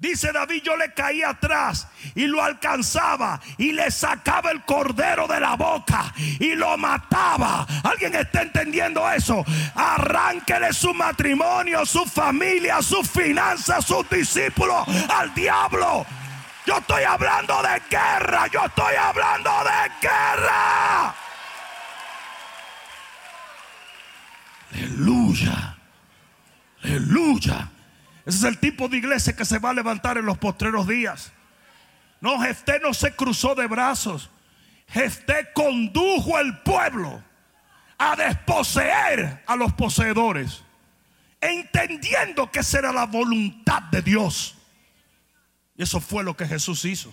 Dice David, yo le caía atrás y lo alcanzaba y le sacaba el cordero de la boca y lo mataba. ¿Alguien está entendiendo eso? Arránquele su matrimonio, su familia, sus finanzas, sus discípulos al diablo. Yo estoy hablando de guerra, yo estoy hablando de guerra. Aleluya, aleluya. Ese es el tipo de iglesia que se va a levantar en los postreros días. No, Jefté no se cruzó de brazos. Jefté condujo al pueblo a desposeer a los poseedores, entendiendo que esa era la voluntad de Dios. Y eso fue lo que Jesús hizo.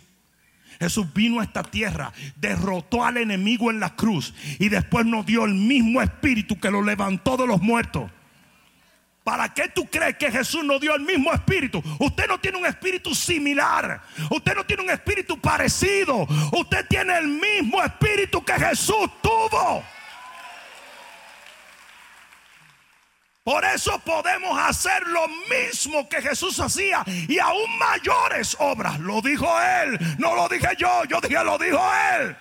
Jesús vino a esta tierra, derrotó al enemigo en la cruz, y después nos dio el mismo espíritu que lo levantó de los muertos. ¿Para qué tú crees que Jesús no dio el mismo espíritu? Usted no tiene un espíritu similar. Usted no tiene un espíritu parecido. Usted tiene el mismo espíritu que Jesús tuvo. Por eso podemos hacer lo mismo que Jesús hacía y aún mayores obras. Lo dijo Él. No lo dije yo. Yo dije, lo dijo Él.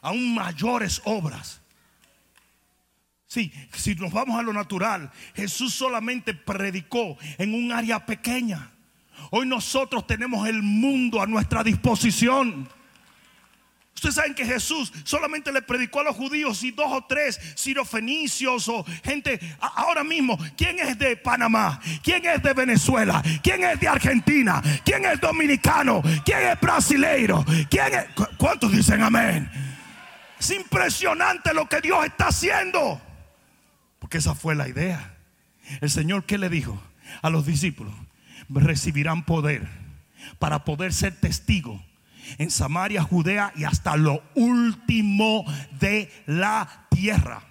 Aún mayores obras. Sí, si nos vamos a lo natural, Jesús solamente predicó en un área pequeña. Hoy nosotros tenemos el mundo a nuestra disposición. Ustedes saben que Jesús solamente le predicó a los judíos y dos o tres sirofenicios o gente. Ahora mismo, ¿quién es de Panamá? ¿Quién es de Venezuela? ¿Quién es de Argentina? ¿Quién es dominicano? ¿Quién es brasileiro? ¿Quién es? ¿Cuántos dicen amén? Es impresionante lo que Dios está haciendo. Porque esa fue la idea. El Señor, ¿qué le dijo a los discípulos? Recibirán poder para poder ser testigos en Samaria, Judea y hasta lo último de la tierra.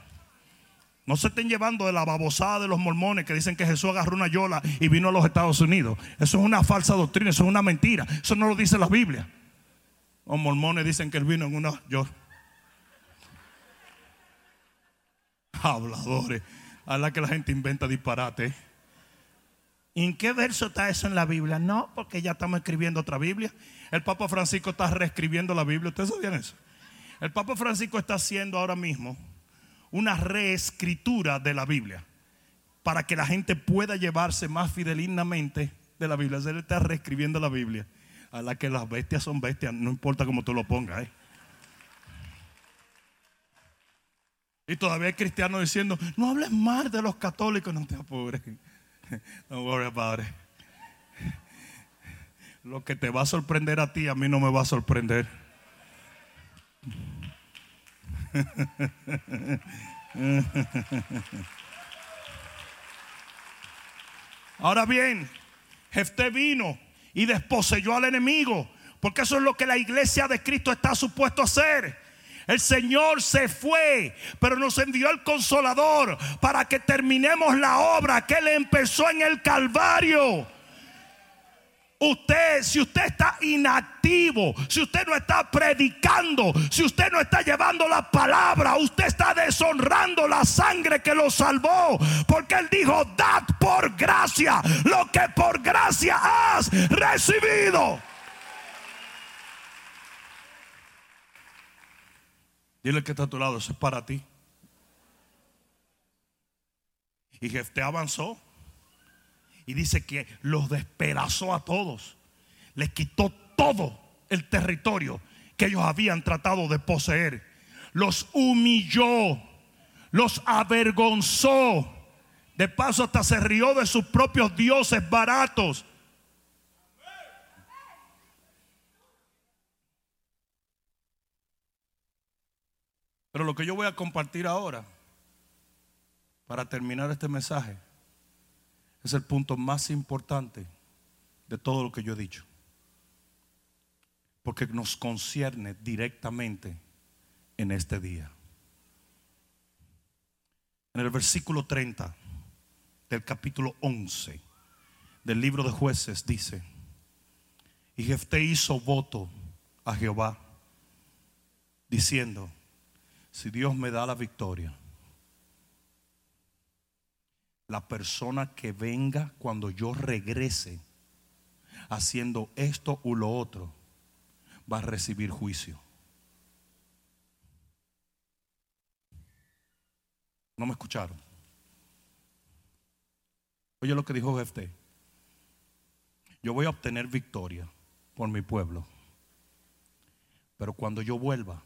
No se estén llevando de la babosada de los mormones que dicen que Jesús agarró una yola y vino a los Estados Unidos. Eso es una falsa doctrina, eso es una mentira. Eso no lo dice la Biblia. Los mormones dicen que él vino en una yola. Habladores, a la que la gente inventa disparate. ¿En qué verso está eso en la Biblia? No, porque ya estamos escribiendo otra Biblia. El Papa Francisco está reescribiendo la Biblia. ¿Ustedes sabían eso? El Papa Francisco está haciendo ahora mismo una reescritura de la Biblia para que la gente pueda llevarse más fidelignamente de la Biblia. Él está reescribiendo la Biblia. A la que las bestias son bestias, no importa cómo tú lo pongas, ¿eh? Y todavía hay cristianos diciendo, no hables mal de los católicos. No te apures. No worry about it. Lo que te va a sorprender a ti, a mí no me va a sorprender. Ahora bien, Jefté vino y desposeyó al enemigo, porque eso es lo que la iglesia de Cristo está supuesto a hacer. El Señor se fue, pero nos envió el Consolador para que terminemos la obra que Él empezó en el Calvario. Usted, si usted está inactivo, si usted no está predicando, si usted no está llevando la palabra, usted está deshonrando la sangre que lo salvó. Porque Él dijo, dad por gracia lo que por gracia has recibido. Dile que está a tu lado, eso es para ti. Y Jefté avanzó. Y dice que los despedazó a todos. Les quitó todo el territorio que ellos habían tratado de poseer. Los humilló. Los avergonzó. De paso hasta se rió de sus propios dioses baratos. Pero lo que yo voy a compartir ahora, para terminar este mensaje, es el punto más importante de todo lo que yo he dicho. Porque nos concierne directamente en este día. En el versículo treinta del capítulo once del libro de Jueces dice: y Jefté hizo voto a Jehová, diciendo: si Dios me da la victoria, la persona que venga cuando yo regrese haciendo esto u lo otro va a recibir juicio. No me escucharon. Oye lo que dijo Jefté: yo voy a obtener victoria por mi pueblo, pero cuando yo vuelva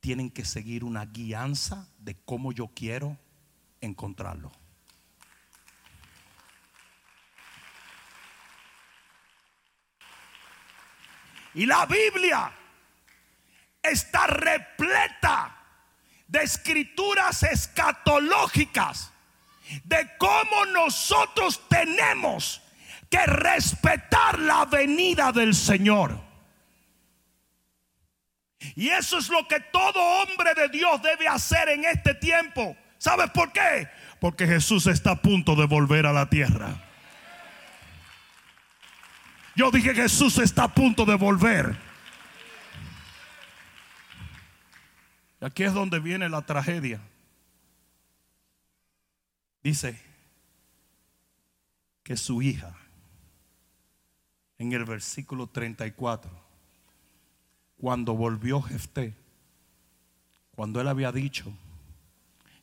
tienen que seguir una guianza de cómo yo quiero encontrarlo. Y la Biblia está repleta de escrituras escatológicas, de cómo nosotros tenemos que respetar la venida del Señor. Y eso es lo que todo hombre de Dios debe hacer en este tiempo. ¿Sabes por qué? Porque Jesús está a punto de volver a la tierra. Yo dije, Jesús está a punto de volver. Y aquí es donde viene la tragedia. Dice que su hija, en el versículo treinta y cuatro, cuando volvió Jefté, cuando él había dicho,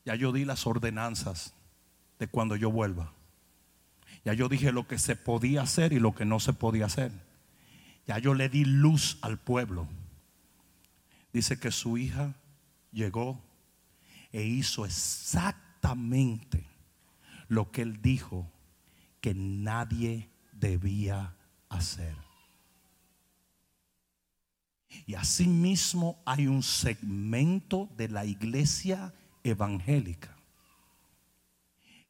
ya yo di las ordenanzas de cuando yo vuelva, ya yo dije lo que se podía hacer y lo que no se podía hacer, ya yo le di luz al pueblo, dice que su hija llegó e hizo exactamente lo que él dijo que nadie debía hacer. Y asimismo hay un segmento de la iglesia evangélica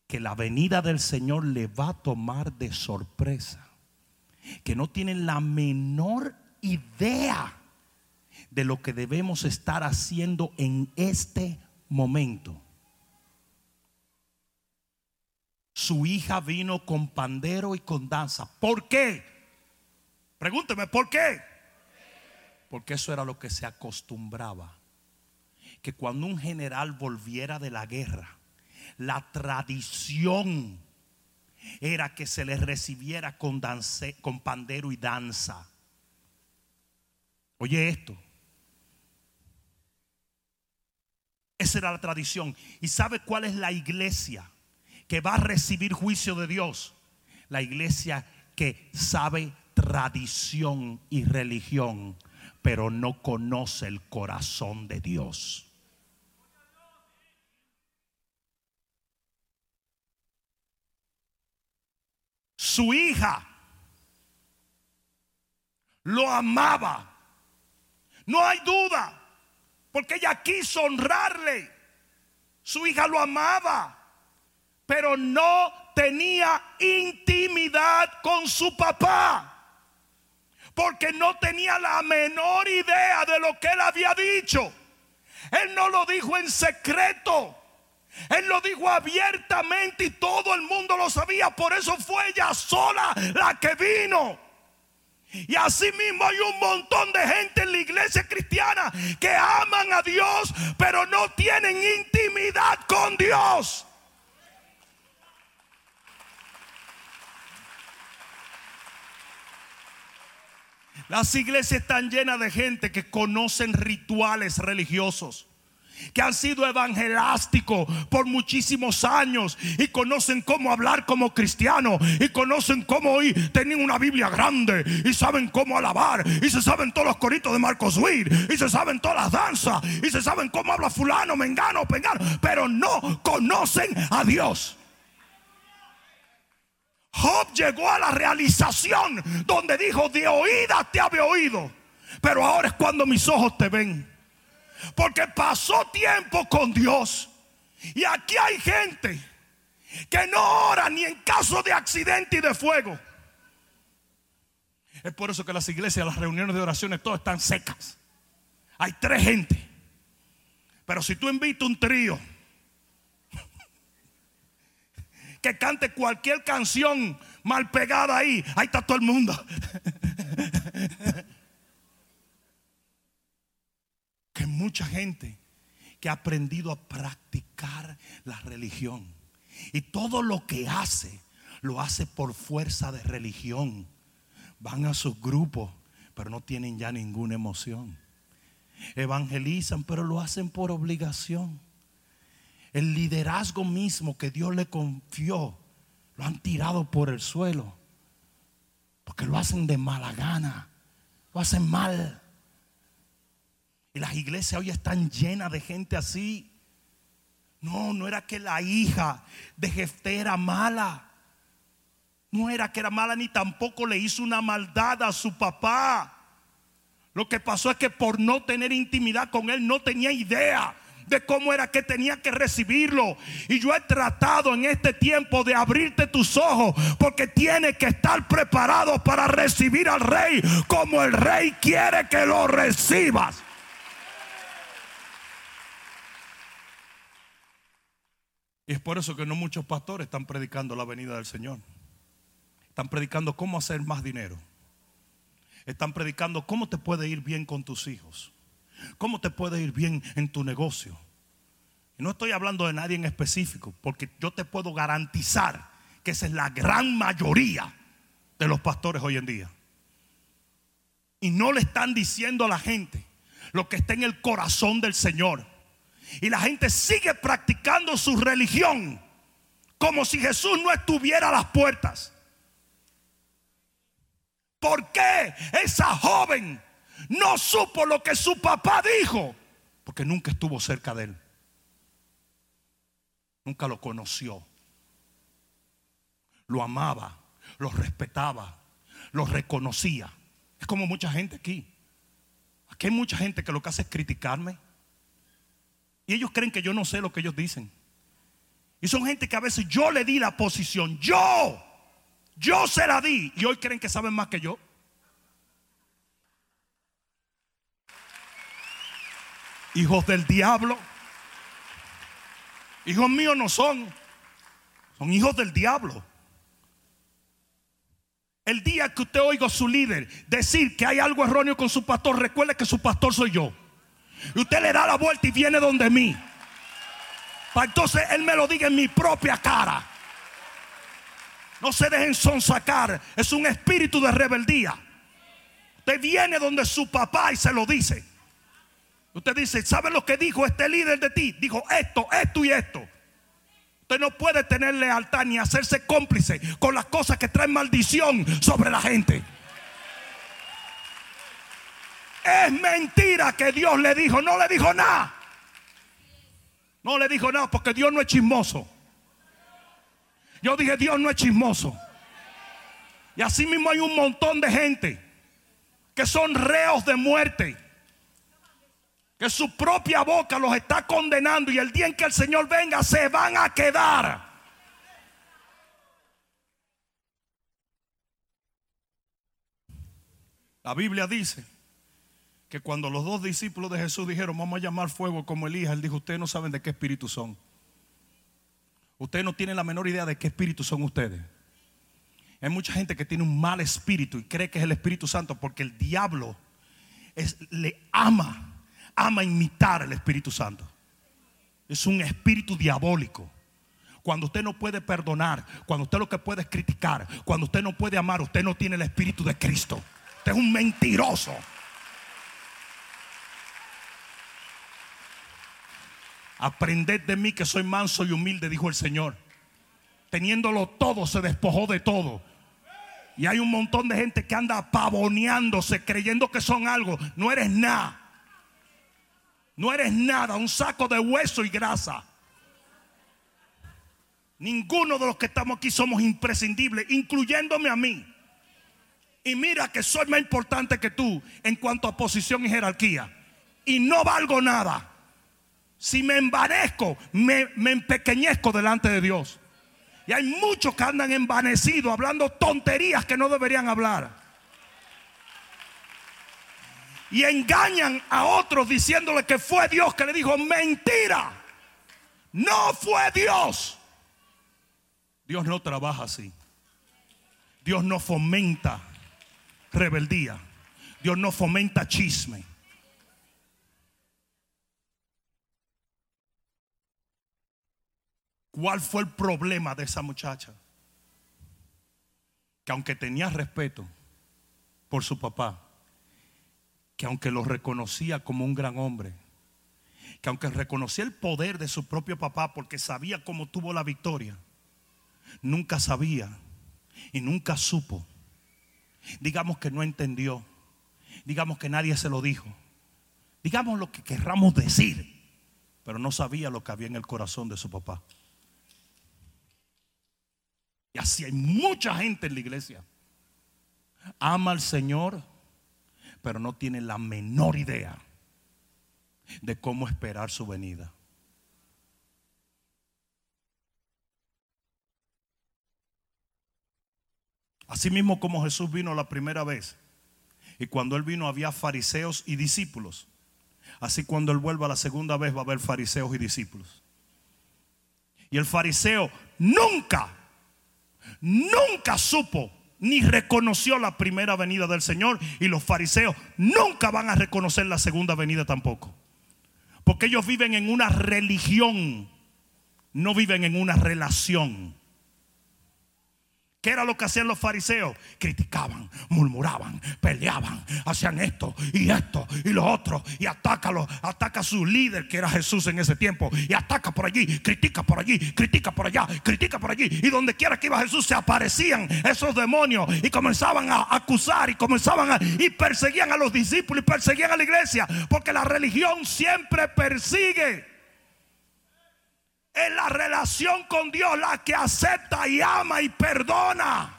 que la venida del Señor le va a tomar de sorpresa, que no tienen la menor idea de lo que debemos estar haciendo en este momento. Su hija vino con pandero y con danza. ¿Por qué? Pregúnteme, ¿por qué? Porque eso era lo que se acostumbraba. Que cuando un general volviera de la guerra, la tradición era que se le recibiera con, dance, con pandero y danza. Oye esto. Esa era la tradición. ¿Y sabe cuál es la iglesia que va a recibir juicio de Dios? La iglesia que sabe tradición y religión, pero no conoce el corazón de Dios. Su hija lo amaba, no hay duda, porque ella quiso honrarle. Su hija lo amaba, pero no tenía intimidad con su papá, porque no tenía la menor idea de lo que él había dicho. Él no lo dijo en secreto, él lo dijo abiertamente y todo el mundo lo sabía. Por eso fue ella sola la que vino. Y así mismo hay un montón de gente en la iglesia cristiana que aman a Dios, pero no tienen intimidad con Dios. Las iglesias están llenas de gente que conocen rituales religiosos, que han sido evangelásticos por muchísimos años y conocen cómo hablar como cristianos y conocen cómo oír, tienen una Biblia grande y saben cómo alabar y se saben todos los coritos de Marcos Ruiz y se saben todas las danzas y se saben cómo habla fulano, mengano, pengano, pero no conocen a Dios. Job llegó a la realización donde dijo, de oídas te había oído, pero ahora es cuando mis ojos te ven, porque pasó tiempo con Dios. Y aquí hay gente que no ora ni en caso de accidente y de fuego. Es por eso que las iglesias, las reuniones de oraciones, todas están secas. Hay tres gente, pero si tú invitas un trío que cante cualquier canción mal pegada, ahí Ahí está todo el mundo. Que mucha gente que ha aprendido a practicar la religión, y todo lo que hace lo hace por fuerza de religión. Van a sus grupos, pero no tienen ya ninguna emoción. Evangelizan, pero lo hacen por obligación. El liderazgo mismo que Dios le confió lo han tirado por el suelo, porque lo hacen de mala gana, lo hacen mal. Y las iglesias hoy están llenas de gente así. No, no era que la hija de Jefté era mala, no era que era mala, ni tampoco le hizo una maldad a su papá. Lo que pasó es que por no tener intimidad con él no tenía idea de cómo era que tenía que recibirlo. Y yo he tratado en este tiempo de abrirte tus ojos, porque tienes que estar preparado para recibir al Rey como el Rey quiere que lo recibas. Y es por eso que no muchos pastores están predicando la venida del Señor. Están predicando cómo hacer más dinero. Están predicando cómo te puede ir bien con tus hijos, cómo te puede ir bien en tu negocio. Y no estoy hablando de nadie en específico, porque yo te puedo garantizar que esa es la gran mayoría de los pastores hoy en día. Y no le están diciendo a la gente lo que está en el corazón del Señor. Y la gente sigue practicando su religión como si Jesús no estuviera a las puertas. ¿Por qué esa joven no supo lo que su papá dijo? Porque nunca estuvo cerca de él. Nunca lo conoció. Lo amaba, lo respetaba, lo reconocía. Es como mucha gente aquí. Aquí hay mucha gente que lo que hace es criticarme. Y ellos creen que yo no sé lo que ellos dicen. Y son gente que a veces yo le di la posición. Yo. Yo se la di. Y hoy creen que saben más que yo. Hijos del diablo. Hijos míos no son. Son hijos del diablo. El día que usted oiga a su líder decir que hay algo erróneo con su pastor, recuerde que su pastor soy yo. Y usted le da la vuelta y viene donde mí, para entonces él me lo diga en mi propia cara. No se dejen sonsacar. Es un espíritu de rebeldía. Usted viene donde su papá y se lo dice. Usted dice, ¿sabe lo que dijo este líder de ti? Dijo esto, esto y esto. Usted no puede tener lealtad ni hacerse cómplice con las cosas que traen maldición sobre la gente. Es mentira que Dios le dijo. No le dijo nada. No le dijo nada, porque Dios no es chismoso. Yo dije, Dios no es chismoso. Y así mismo hay un montón de gente que son reos de muerte, que su propia boca los está condenando, y el día en que el Señor venga se van a quedar. La Biblia dice que cuando los dos discípulos de Jesús dijeron, vamos a llamar fuego como Elías, él dijo, ustedes no saben de qué espíritu son. Ustedes no tienen la menor idea de qué espíritu son ustedes. Hay mucha gente que tiene un mal espíritu y cree que es el Espíritu Santo, porque el diablo es, le ama, ama imitar al Espíritu Santo. Es un espíritu diabólico. Cuando usted no puede perdonar, cuando usted lo que puede es criticar, cuando usted no puede amar, usted no tiene el Espíritu de Cristo. Usted es un mentiroso. Aprended de mí que soy manso y humilde, dijo el Señor. Teniéndolo todo, se despojó de todo. Y hay un montón de gente que anda pavoneándose, creyendo que son algo. No eres nada. No eres nada, un saco de hueso y grasa. Ninguno de los que estamos aquí somos imprescindibles, incluyéndome a mí. Y mira que soy más importante que tú en cuanto a posición y jerarquía. Y no valgo nada. Si me envanezco, me, me empequeñezco delante de Dios. Y hay muchos que andan envanecidos, hablando tonterías que no deberían hablar. Y engañan a otros diciéndole que fue Dios que le dijo. Mentira, no fue Dios. Dios no trabaja así. Dios no fomenta rebeldía. Dios no fomenta chisme. ¿Cuál fue el problema de esa muchacha? Que aunque tenía respeto por su papá, que aunque lo reconocía como un gran hombre, que aunque reconocía el poder de su propio papá porque sabía cómo tuvo la victoria, nunca sabía y nunca supo. Digamos que no entendió, digamos que nadie se lo dijo, digamos lo que querramos decir, pero no sabía lo que había en el corazón de su papá. Y así hay mucha gente en la iglesia. Ama al Señor, pero no tiene la menor idea de cómo esperar su venida. Así mismo como Jesús vino la primera vez, y cuando Él vino había fariseos y discípulos, así cuando Él vuelva la segunda vez va a haber fariseos y discípulos. Y el fariseo nunca, nunca supo ni reconoció la primera venida del Señor, y los fariseos nunca van a reconocer la segunda venida tampoco, porque ellos viven en una religión, no viven en una relación. ¿Qué era lo que hacían los fariseos? Criticaban, murmuraban, peleaban, hacían esto y esto y lo otro, y atácalo, ataca a su líder que era Jesús en ese tiempo, y ataca por allí, critica por allí, critica por allá, critica por allí, y donde quiera que iba Jesús se aparecían esos demonios y comenzaban a acusar y comenzaban a, y perseguían a los discípulos y perseguían a la iglesia, porque la religión siempre persigue. Es la relación con Dios la que acepta y ama y perdona.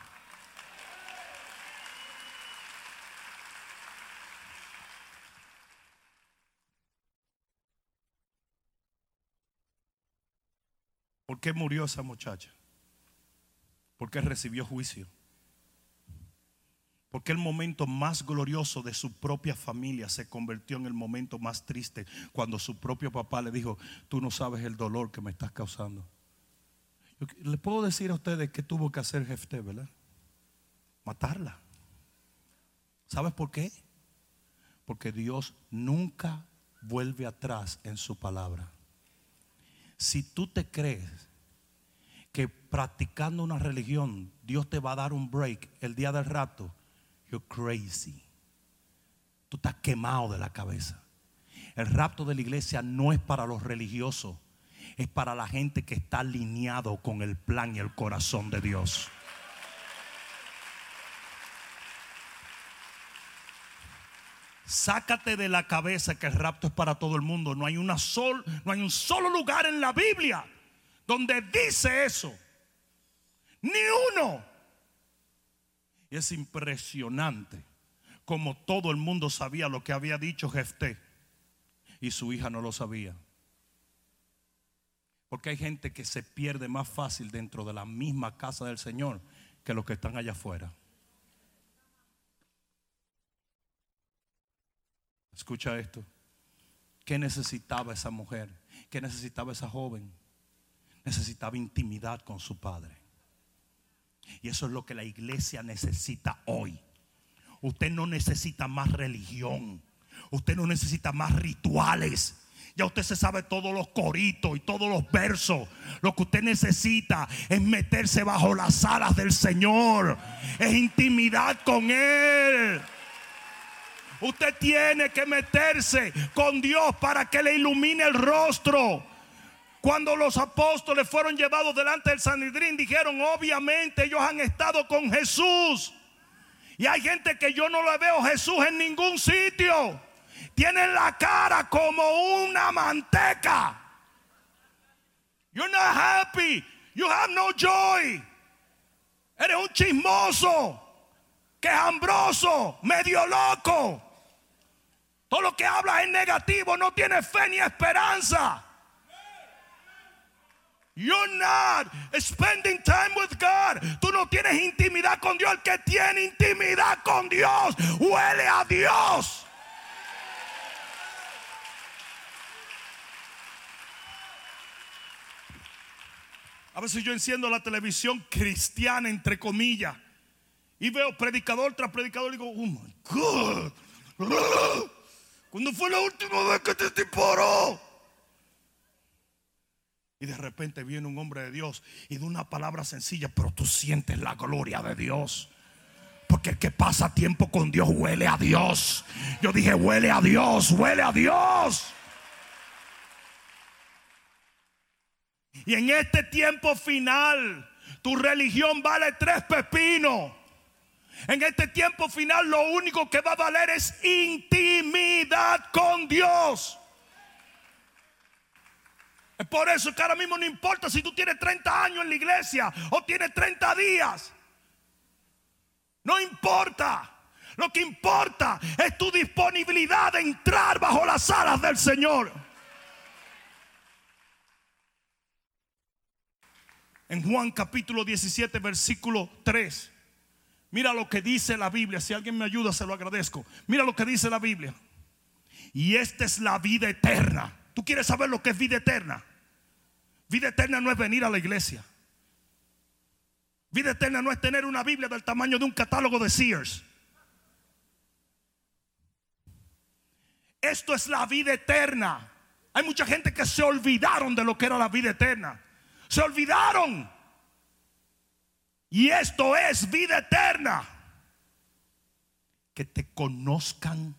¿Por qué murió esa muchacha? ¿Por qué recibió juicio? Porque el momento más glorioso de su propia familia se convirtió en el momento más triste cuando su propio papá le dijo: tú no sabes el dolor que me estás causando. Les puedo decir a ustedes que tuvo que hacer Jefté, ¿verdad? Matarla. ¿Sabes por qué? Porque Dios nunca vuelve atrás en su palabra. Si tú te crees que practicando una religión Dios te va a dar un break el día del rato, you're crazy. Tú estás quemado de la cabeza. El rapto de la iglesia no es para los religiosos, es para la gente que está alineado con el plan y el corazón de Dios. Sácate de la cabeza que el rapto es para todo el mundo. No hay una sol, no hay un solo lugar en la Biblia donde dice eso. Ni uno. Y es impresionante como todo el mundo sabía lo que había dicho Jefté y su hija no lo sabía. Porque hay gente que se pierde más fácil dentro de la misma casa del Señor que los que están allá afuera. Escucha esto. ¿Qué necesitaba esa mujer? ¿Qué necesitaba esa joven? Necesitaba intimidad con su padre. Y eso es lo que la iglesia necesita hoy. Usted no necesita más religión. Usted no necesita más rituales. Ya usted se sabe todos los coritos y todos los versos. Lo que usted necesita es meterse bajo las alas del Señor. Es intimidad con Él. Usted tiene que meterse con Dios para que le ilumine el rostro. Cuando los apóstoles fueron llevados delante del Sanedrín, dijeron: obviamente ellos han estado con Jesús. Y hay gente que yo no la veo Jesús en ningún sitio. Tienen la cara como una manteca. You're not happy. You have no joy. Eres un chismoso, quejambroso, medio loco. Todo lo que hablas es negativo. No tienes fe ni esperanza. You're not spending time with God. Tú no tienes intimidad con Dios. El que tiene intimidad con Dios huele a Dios. A veces yo enciendo la televisión cristiana, entre comillas, y veo predicador tras predicador y digo: oh my God, ¿cuándo fue la última vez que te tipo oró? Y de repente viene un hombre de Dios y de una palabra sencilla, pero tú sientes la gloria de Dios. Porque el que pasa tiempo con Dios huele a Dios. Yo dije: huele a Dios, huele a Dios. Y en este tiempo final, tu religión vale tres pepinos. En este tiempo final, lo único que va a valer es intimidad con Dios. Es por eso que ahora mismo no importa si tú tienes treinta años en la iglesia o tienes treinta días. No importa. Lo que importa es tu disponibilidad de entrar bajo las alas del Señor. En Juan capítulo diecisiete versículo tres. Mira lo que dice la Biblia. Si alguien me ayuda, se lo agradezco. Mira lo que dice la Biblia. Y esta es la vida eterna. ¿Tú quieres saber lo que es vida eterna? Vida eterna no es venir a la iglesia. Vida eterna no es tener una Biblia del tamaño de un catálogo de Sears. Esto es la vida eterna. Hay mucha gente que se olvidaron de lo que era la vida eterna. Se olvidaron. Y esto es vida eterna: que te conozcan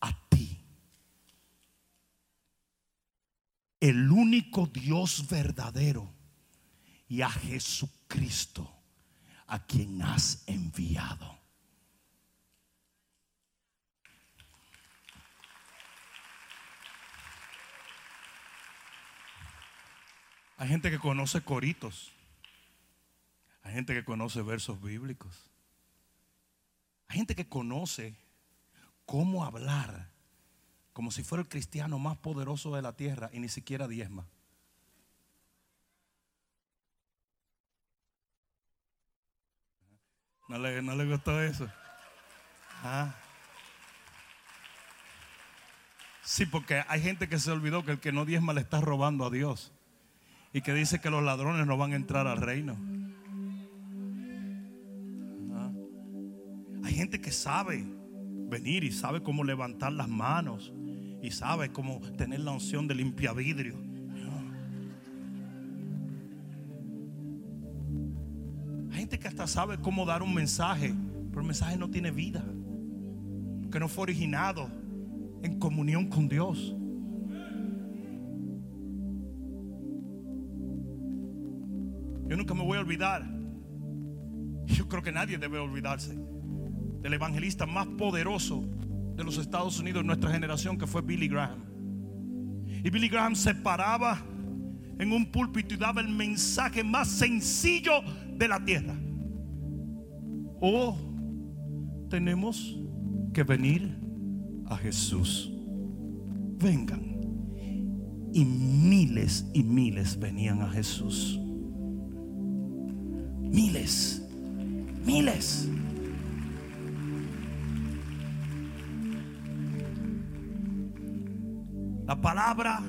a ti, el único Dios verdadero, y a Jesucristo, a quien has enviado. Hay gente que conoce coritos. Hay gente que conoce versos bíblicos. Hay gente que conoce cómo hablar como si fuera el cristiano más poderoso de la tierra y ni siquiera diezma. ¿No le, no le gustó eso? ¿Ah? Sí, porque hay gente que se olvidó que el que no diezma le está robando a Dios, y que dice que los ladrones no van a entrar al reino. Hay gente que sabe venir y sabe cómo levantar las manos y sabe cómo tener la unción de limpiavidrio. Hay gente que hasta sabe cómo dar un mensaje, pero el mensaje no tiene vida, porque no fue originado en comunión con Dios. Yo nunca me voy a olvidar, yo creo que nadie debe olvidarse, del evangelista más poderoso de los Estados Unidos en nuestra generación, que fue Billy Graham. Y Billy Graham se paraba en un púlpito y daba el mensaje más sencillo de la tierra: oh, tenemos que venir a Jesús, vengan. Y miles y miles venían a Jesús. Miles, miles. La palabra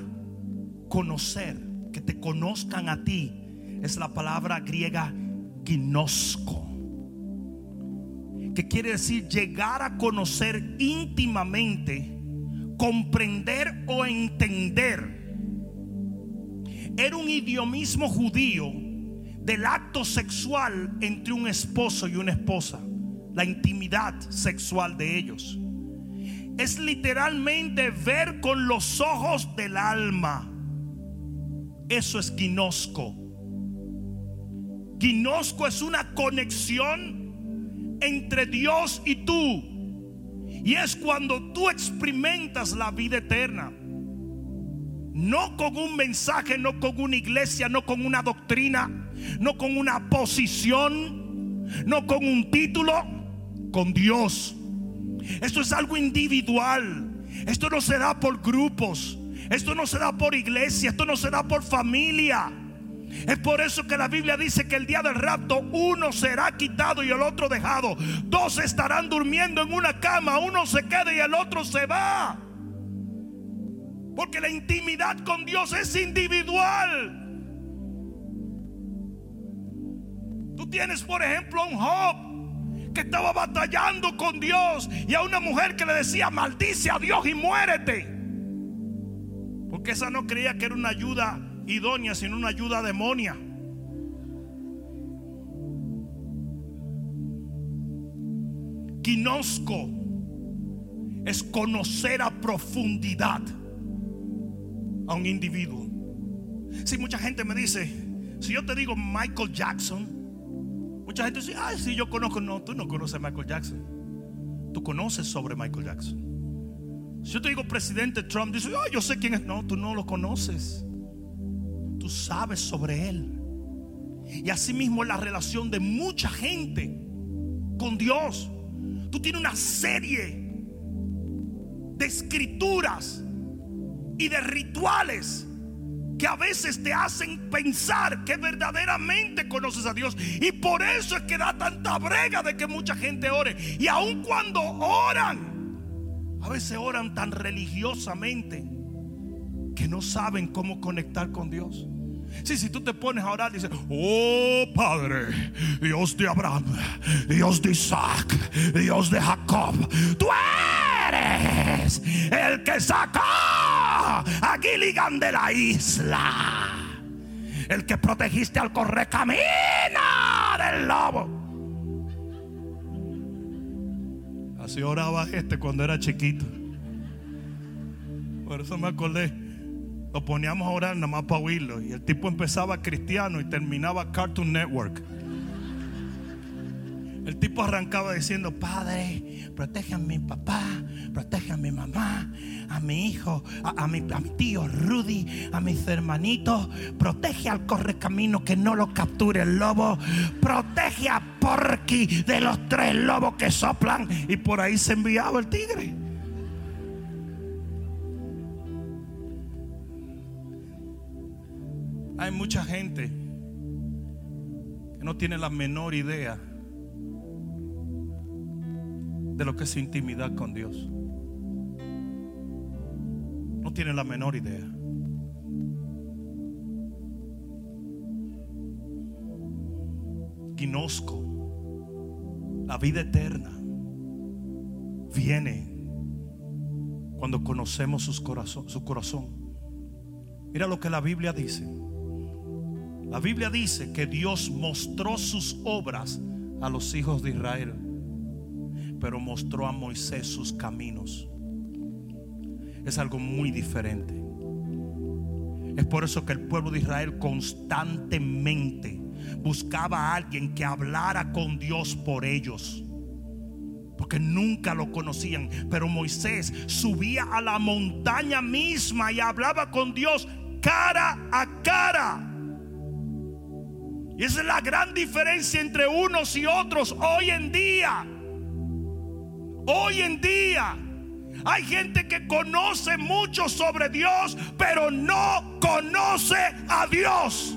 conocer, que te conozcan a ti, es la palabra griega ginosko, que quiere decir llegar a conocer íntimamente, comprender o entender. Era un idiomismo judío del acto sexual entre un esposo y una esposa, la intimidad sexual de ellos. Es literalmente ver con los ojos del alma. Eso es ginosko. Ginosko es una conexión entre Dios y tú, y es cuando tú experimentas la vida eterna. No con un mensaje, no con una iglesia, no con una doctrina, no con una posición, no con un título, con Dios. Esto es algo individual. Esto no se da por grupos. Esto no se da por iglesia. Esto no se da por familia. Es por eso que la Biblia dice que el día del rapto uno será quitado y el otro dejado. Dos estarán durmiendo en una cama, uno se queda y el otro se va. Porque la intimidad con Dios es individual. Tú tienes, por ejemplo, un Job que estaba batallando con Dios, y a una mujer que le decía: maldice a Dios y muérete, porque esa no creía que era una ayuda idónea, sino una ayuda demonia. Ginosko es conocer a profundidad a un individuo. Si mucha gente me dice, si yo te digo Michael Jackson, mucha gente dice: ay, sí, yo conozco. No, tú no conoces a Michael Jackson. Tú conoces sobre Michael Jackson. Si yo te digo presidente Trump, dice: ay, yo sé quién es. No, tú no lo conoces. Tú sabes sobre él. Y así mismo es la relación de mucha gente con Dios. Tú tienes una serie de escrituras y de rituales que a veces te hacen pensar que verdaderamente conoces a Dios. Y por eso es que da tanta brega de que mucha gente ore. Y aun cuando oran, a veces oran tan religiosamente que no saben cómo conectar con Dios. Sí, si tú te pones a orar, dices: oh Padre, Dios de Abraham, Dios de Isaac, Dios de Jacob, tú eres el que sacó a Gilligan de la isla, el que protegiste al correcamino del lobo. Así oraba este cuando era chiquito. Por eso me acordé. Lo poníamos a orar nada más para oírlo. Y el tipo empezaba cristiano y terminaba Cartoon Network. El tipo arrancaba diciendo: Padre, protege a mi papá, protege a mi mamá, a mi hijo, a, a, mi, a mi tío Rudy, a mis hermanitos. Protege al correcamino, que no lo capture el lobo. Protege a Porky de los tres lobos que soplan. Y por ahí se enviaba el tigre. Hay mucha gente que no tiene la menor idea de lo que es intimidad con Dios. No tiene la menor idea. Conozco la vida eterna. Viene cuando conocemos sus corazón, su corazón. Mira lo que la Biblia dice. La Biblia dice que Dios mostró sus obras a los hijos de Israel, pero mostró a Moisés sus caminos. Es algo muy diferente. Es por eso que el pueblo de Israel constantemente buscaba a alguien que hablara con Dios por ellos, porque nunca lo conocían. Pero Moisés subía a la montaña misma y hablaba con Dios cara a cara. Y esa es la gran diferencia entre unos y otros hoy en día. Hoy en día hay gente que conoce mucho sobre Dios, pero no conoce a Dios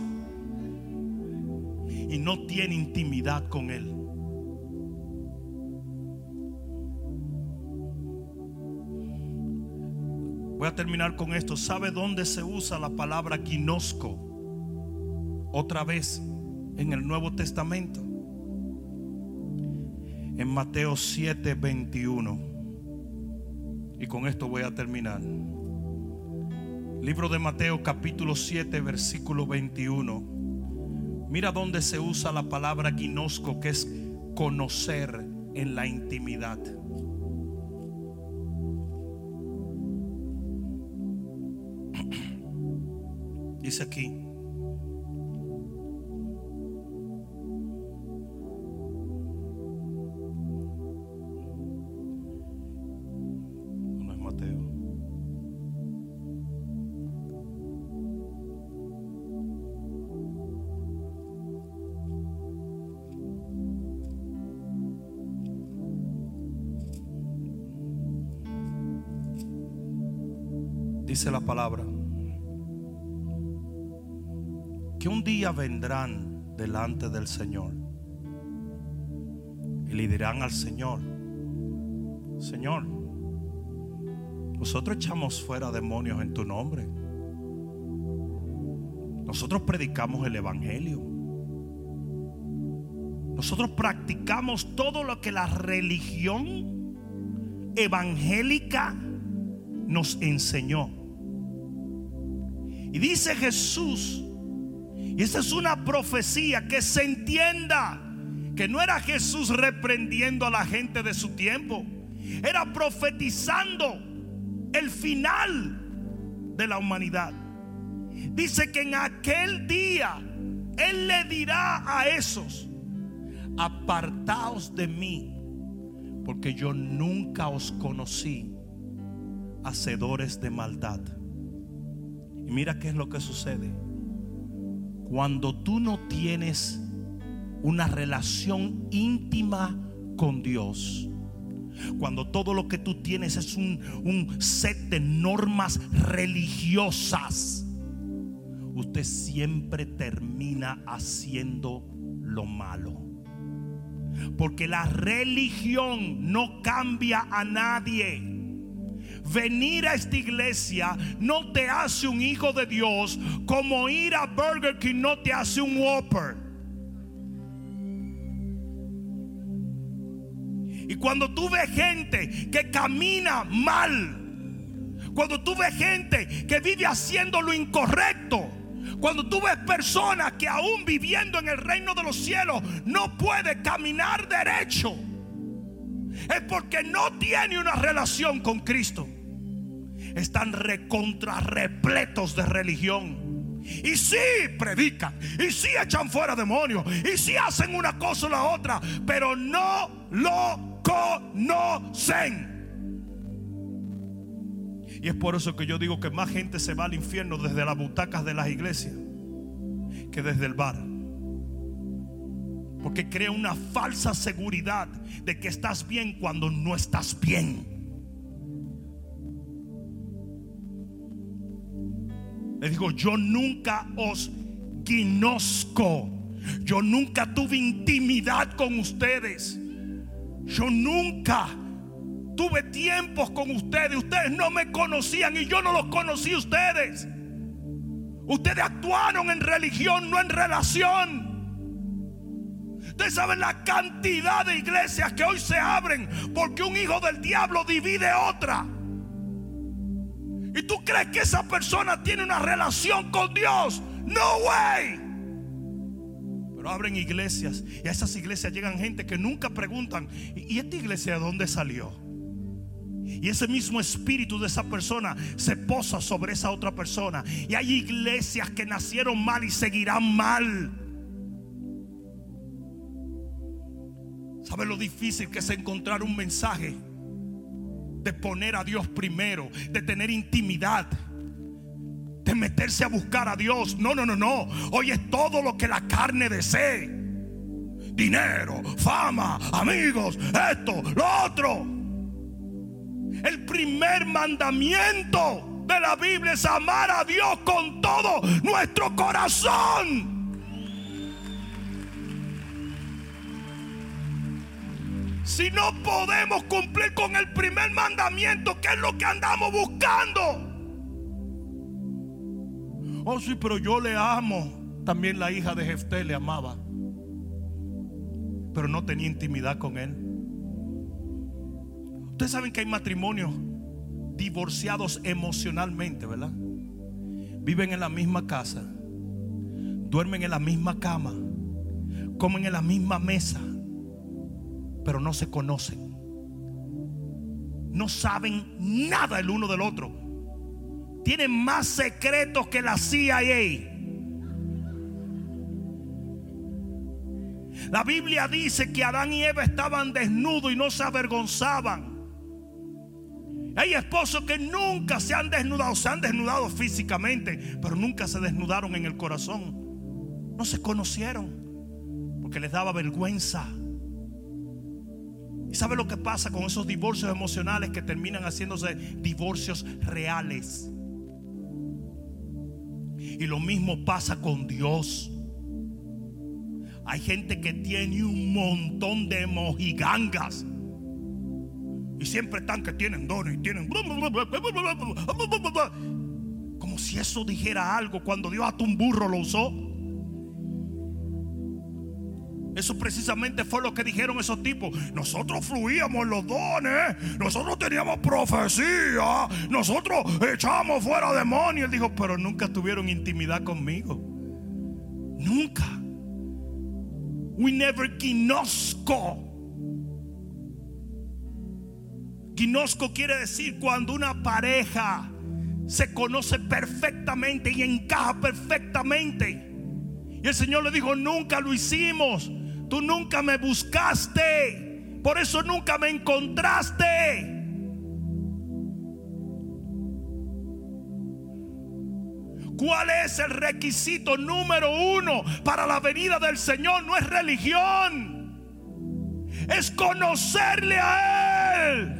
y no tiene intimidad con Él. Voy a terminar con esto. ¿Sabe dónde se usa la palabra ginosko otra vez en el Nuevo Testamento? En Mateo siete veintiuno. Y con esto voy a terminar. Libro de Mateo capítulo siete versículo veintiuno. Mira dónde se usa la palabra ginosko, que es conocer en la intimidad. Dice aquí: dice la palabra que un día vendrán delante del Señor y le dirán al Señor: Señor, nosotros echamos fuera demonios en tu nombre, nosotros predicamos el evangelio, nosotros practicamos todo lo que la religión evangélica nos enseñó. Y dice Jesús, y esta es una profecía, que se entienda que no era Jesús reprendiendo a la gente de su tiempo, era profetizando el final de la humanidad. Dice que en aquel día Él le dirá a esos: apartaos de mí, porque yo nunca os conocí, hacedores de maldad. Y mira qué es lo que sucede cuando tú no tienes una relación íntima con Dios. Cuando todo lo que tú tienes es un, un set de normas religiosas, usted siempre termina haciendo lo malo, porque la religión no cambia a nadie. Venir a esta iglesia no te hace un hijo de Dios, como ir a Burger King no te hace un Whopper. Y cuando tú ves gente que camina mal, cuando tú ves gente que vive haciendo lo incorrecto, cuando tú ves personas que aún viviendo en el reino de los cielos no puede caminar derecho, es porque no tiene una relación con Cristo. Están recontra repletos de religión. Y si predican, y si echan fuera demonios, y si hacen una cosa o la otra, pero no lo conocen. Y es por eso que yo digo que más gente se va al infierno desde las butacas de las iglesias que desde el bar, porque crea una falsa seguridad de que estás bien cuando no estás bien. Le digo, yo nunca os conozco, yo nunca tuve intimidad con ustedes, yo nunca tuve tiempos con ustedes, ustedes no me conocían y yo no los conocí a ustedes. Ustedes actuaron en religión, no en relación. Ustedes saben la cantidad de iglesias que hoy se abren porque un hijo del diablo divide otra. ¿Y tú crees que esa persona tiene una relación con Dios? No way. Pero abren iglesias y a esas iglesias llegan gente que nunca preguntan, ¿y esta iglesia de dónde salió? Y ese mismo espíritu de esa persona se posa sobre esa otra persona. Y hay iglesias que nacieron mal y seguirán mal. ¿Sabes lo difícil que es encontrar un mensaje de poner a Dios primero, de tener intimidad, de meterse a buscar a Dios? No, no, no, no. Hoy es todo lo que la carne desee: dinero, fama, amigos, esto, lo otro. El primer mandamiento de la Biblia es amar a Dios con todo nuestro corazón. Si no podemos cumplir con el primer mandamiento, ¿qué es lo que andamos buscando? Oh, sí, pero yo le amo. También la hija de Jefté le amaba, pero no tenía intimidad con él. Ustedes saben que hay matrimonios divorciados emocionalmente, ¿verdad? Viven en la misma casa, duermen en la misma cama, comen en la misma mesa, pero no se conocen. No saben nada el uno del otro. Tienen más secretos que la C I A. La Biblia dice que Adán y Eva estaban desnudos y no se avergonzaban. Hay esposos que nunca se han desnudado. Se han desnudado físicamente, pero nunca se desnudaron en el corazón. No se conocieron porque les daba vergüenza. ¿Y sabe lo que pasa con esos divorcios emocionales que terminan haciéndose divorcios reales? Y lo mismo pasa con Dios. Hay gente que tiene un montón de mojigangas y siempre están que tienen dones y tienen, como si eso dijera algo, cuando Dios hasta un burro lo usó. Eso precisamente fue lo que dijeron esos tipos. Nosotros fluíamos en los dones, nosotros teníamos profecía, nosotros echamos fuera demonios. Él dijo, pero nunca tuvieron intimidad conmigo. Nunca. We never conozco. Conozco quiere decir cuando una pareja se conoce perfectamente y encaja perfectamente. Y el Señor le dijo, nunca lo hicimos. Tú nunca me buscaste, por eso nunca me encontraste. ¿Cuál es el requisito número uno para la venida del Señor? No es religión, es conocerle a Él. Él.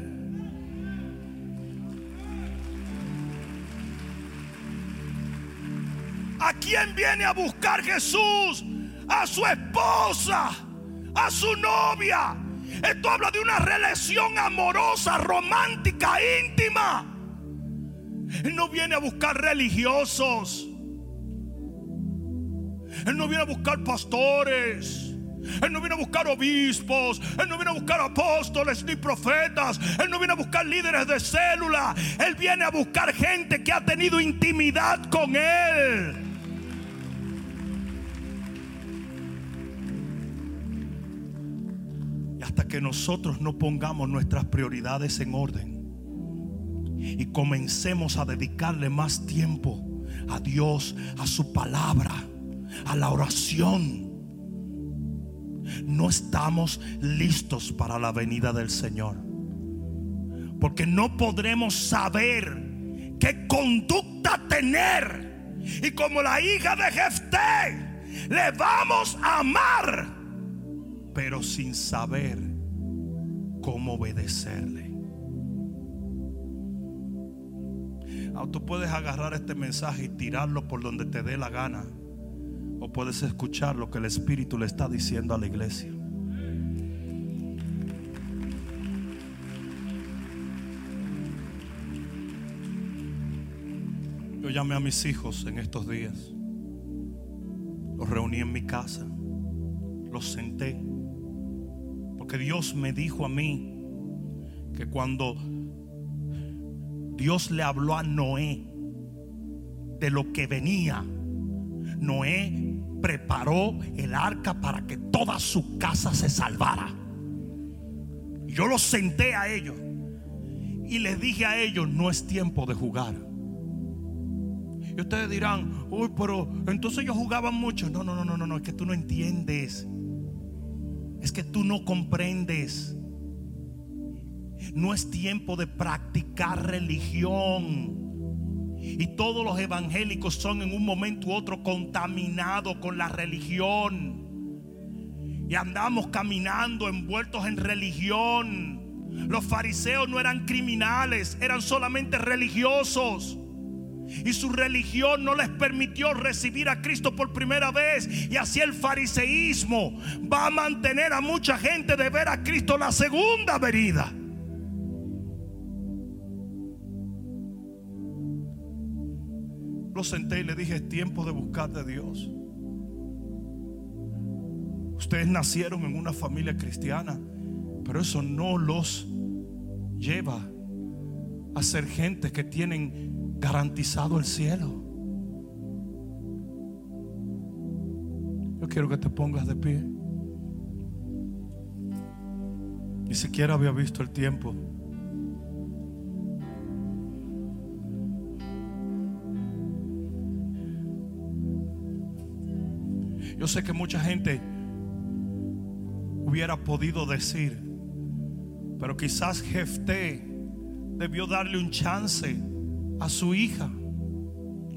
¿A quién viene a buscar Jesús? A su esposa, a su novia. Esto habla de una relación amorosa, romántica, íntima. Él no viene a buscar religiosos. Él no viene a buscar pastores. Él no viene a buscar obispos. Él no viene a buscar apóstoles ni profetas. Él no viene a buscar líderes de célula. Él viene a buscar gente que ha tenido intimidad con Él. Y hasta que nosotros no pongamos nuestras prioridades en orden y comencemos a dedicarle más tiempo a Dios, a su palabra, a la oración, no estamos listos para la venida del Señor, porque no podremos saber qué conducta tener. Y como la hija de Jefté, le vamos a amar, pero sin saber cómo obedecerle. Ah, tú puedes agarrar este mensaje y tirarlo por donde te dé la gana, o puedes escuchar lo que el Espíritu le está diciendo a la iglesia. Yo llamé a mis hijos en estos días. Los reuní en mi casa. Los senté. Porque Dios me dijo a mí que cuando Dios le habló a Noé de lo que venía, Noé preparó el arca para que toda su casa se salvara. Yo los senté a ellos y les dije a ellos: no es tiempo de jugar. Y ustedes dirán: uy, pero entonces ellos jugaban mucho. No, no, no, no, no, es que tú no entiendes. Es que tú no comprendes. No es tiempo de practicar religión. Y todos los evangélicos son en un momento u otro contaminados con la religión. Y andamos caminando envueltos en religión. Los fariseos no eran criminales, eran solamente religiosos. Y su religión no les permitió recibir a Cristo por primera vez. Y así el fariseísmo va a mantener a mucha gente de ver a Cristo la segunda venida. Lo senté y le dije: es tiempo de buscar de Dios. Ustedes nacieron en una familia cristiana, pero eso no los lleva a ser gente que tienen garantizado el cielo. Yo quiero que te pongas de pie. Ni siquiera había visto el tiempo. Yo sé que mucha gente hubiera podido decir, pero quizás Jefté debió darle un chance a su hija.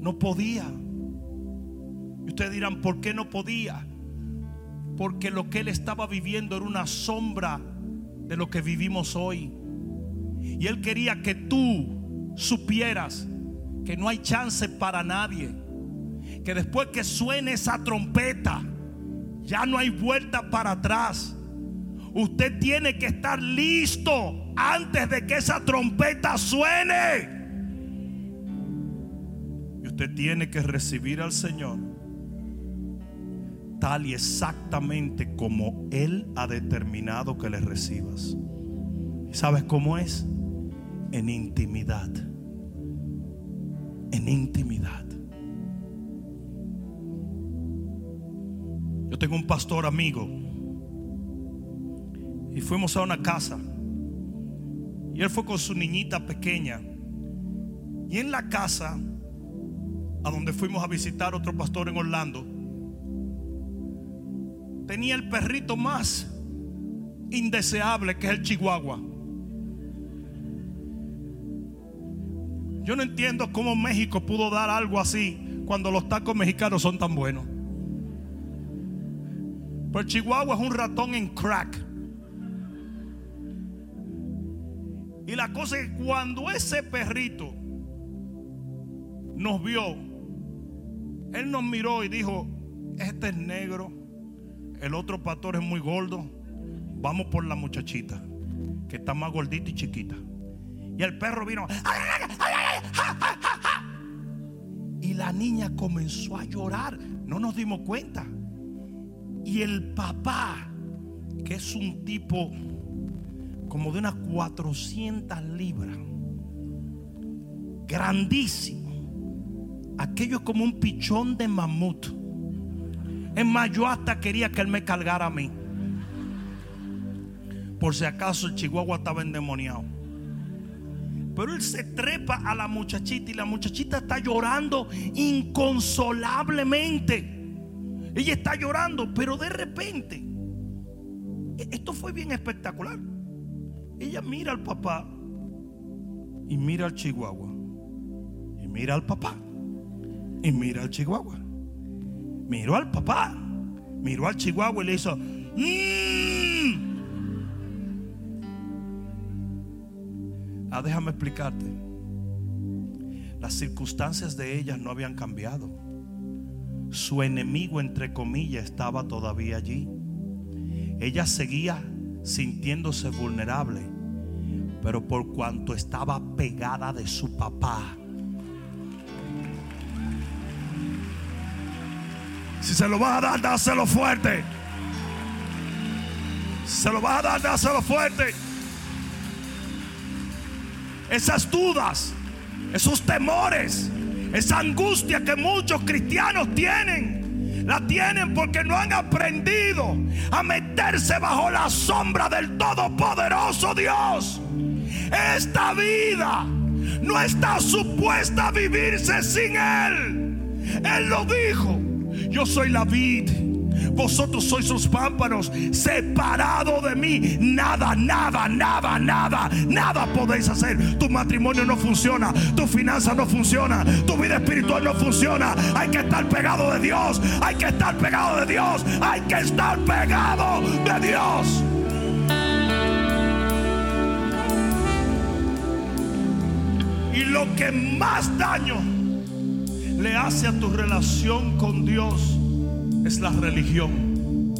No podía. Y ustedes dirán: ¿por qué no podía? Porque lo que él estaba viviendo era una sombra de lo que vivimos hoy. Y él quería que tú supieras que no hay chance para nadie. Que después que suene esa trompeta, ya no hay vuelta para atrás. Usted tiene que estar listo antes de que esa trompeta suene. Y usted tiene que recibir al Señor tal y exactamente como Él ha determinado que le recibas. ¿Sabes cómo es? En intimidad. En intimidad. Yo tengo un pastor amigo y fuimos a una casa y él fue con su niñita pequeña. Y en la casa a donde fuimos a visitar otro pastor en Orlando, tenía el perrito más indeseable, que es el Chihuahua. Yo no entiendo cómo México pudo dar algo así cuando los tacos mexicanos son tan buenos. Pero Chihuahua es un ratón en crack. Y la cosa es que cuando ese perrito nos vio, él nos miró y dijo: este es negro, el otro pastor es muy gordo, vamos por la muchachita que está más gordita y chiquita. Y el perro vino y la niña comenzó a llorar, no nos dimos cuenta. Y el papá, que es un tipo como de unas cuatrocientas libras, grandísimo, aquello es como un pichón de mamut. Es más, yo hasta quería que él me cargara a mí, por si acaso el Chihuahua estaba endemoniado. Pero él se trepa a la muchachita y la muchachita está llorando inconsolablemente. Ella está llorando, pero de repente, esto fue bien espectacular. Ella mira al papá y mira al Chihuahua y mira al papá y mira al Chihuahua. Miró al papá, miró al Chihuahua y le hizo mmm. Ah, déjame explicarte. Las circunstancias de ellas no habían cambiado. Su enemigo, entre comillas, estaba todavía allí. Ella seguía sintiéndose vulnerable, pero por cuanto estaba pegada de su papá. Si se lo vas a dar, dáselo fuerte. Si se lo vas a dar, dáselo fuerte. Esas dudas, esos temores, esa angustia que muchos cristianos tienen, la tienen porque no han aprendido a meterse bajo la sombra del todopoderoso Dios. Esta vida no está supuesta a vivirse sin Él. Él lo dijo: yo soy la vid, vosotros sois sus pámpanos, separado de mí nada, nada, nada, nada, nada podéis hacer. Tu matrimonio no funciona, tu finanza no funciona, tu vida espiritual no funciona. Hay que estar pegado de Dios, hay que estar pegado de Dios, hay que estar pegado de Dios. Y lo que más daño le hace a tu relación con Dios es la religión,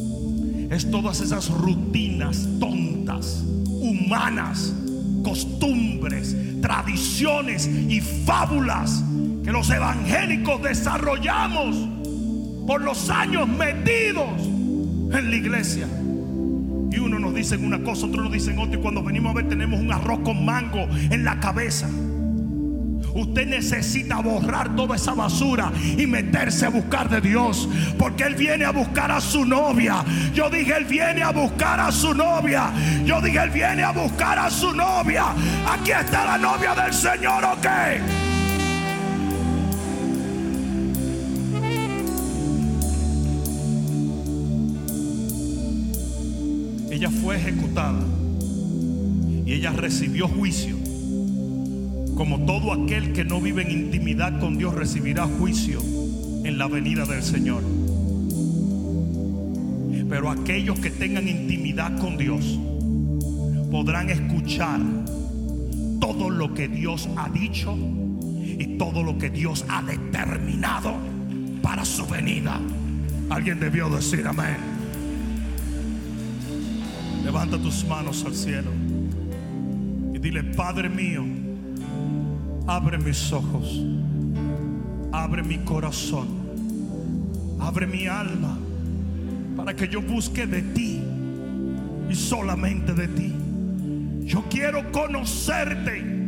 es todas esas rutinas tontas, humanas, costumbres, tradiciones y fábulas que los evangélicos desarrollamos por los años metidos en la iglesia. Y uno nos dicen una cosa, otro nos dicen otra, y cuando venimos a ver tenemos un arroz con mango en la cabeza. Usted necesita borrar toda esa basura y meterse a buscar de Dios, porque Él viene a buscar a su novia. Yo dije: Él viene a buscar a su novia. Yo dije: Él viene a buscar a su novia. Aquí está la novia del Señor, ¿ok? Ella fue ejecutada y ella recibió juicio. Como todo aquel que no vive en intimidad con Dios recibirá juicio en la venida del Señor. Pero aquellos que tengan intimidad con Dios podrán escuchar todo lo que Dios ha dicho y todo lo que Dios ha determinado para su venida. Alguien debió decir amén. Levanta tus manos al cielo y dile: Padre mío, abre mis ojos, abre mi corazón, abre mi alma, para que yo busque de ti y solamente de ti. Yo quiero conocerte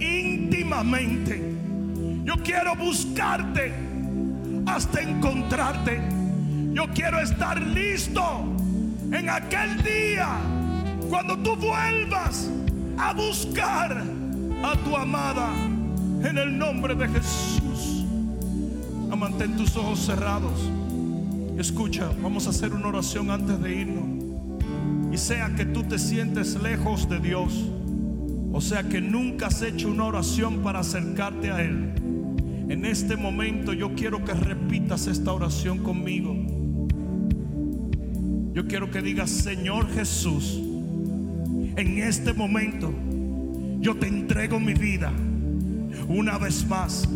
íntimamente. Yo quiero buscarte hasta encontrarte. Yo quiero estar listo en aquel día cuando tú vuelvas a buscar a tu amada. En el nombre de Jesús. Mantén tus ojos cerrados. Escucha, vamos a hacer una oración antes de irnos. Y sea que tú te sientes lejos de Dios, o sea que nunca has hecho una oración para acercarte a Él, en este momento yo quiero que repitas esta oración conmigo. Yo quiero que digas: Señor Jesús, en este momento yo te entrego mi vida una vez más,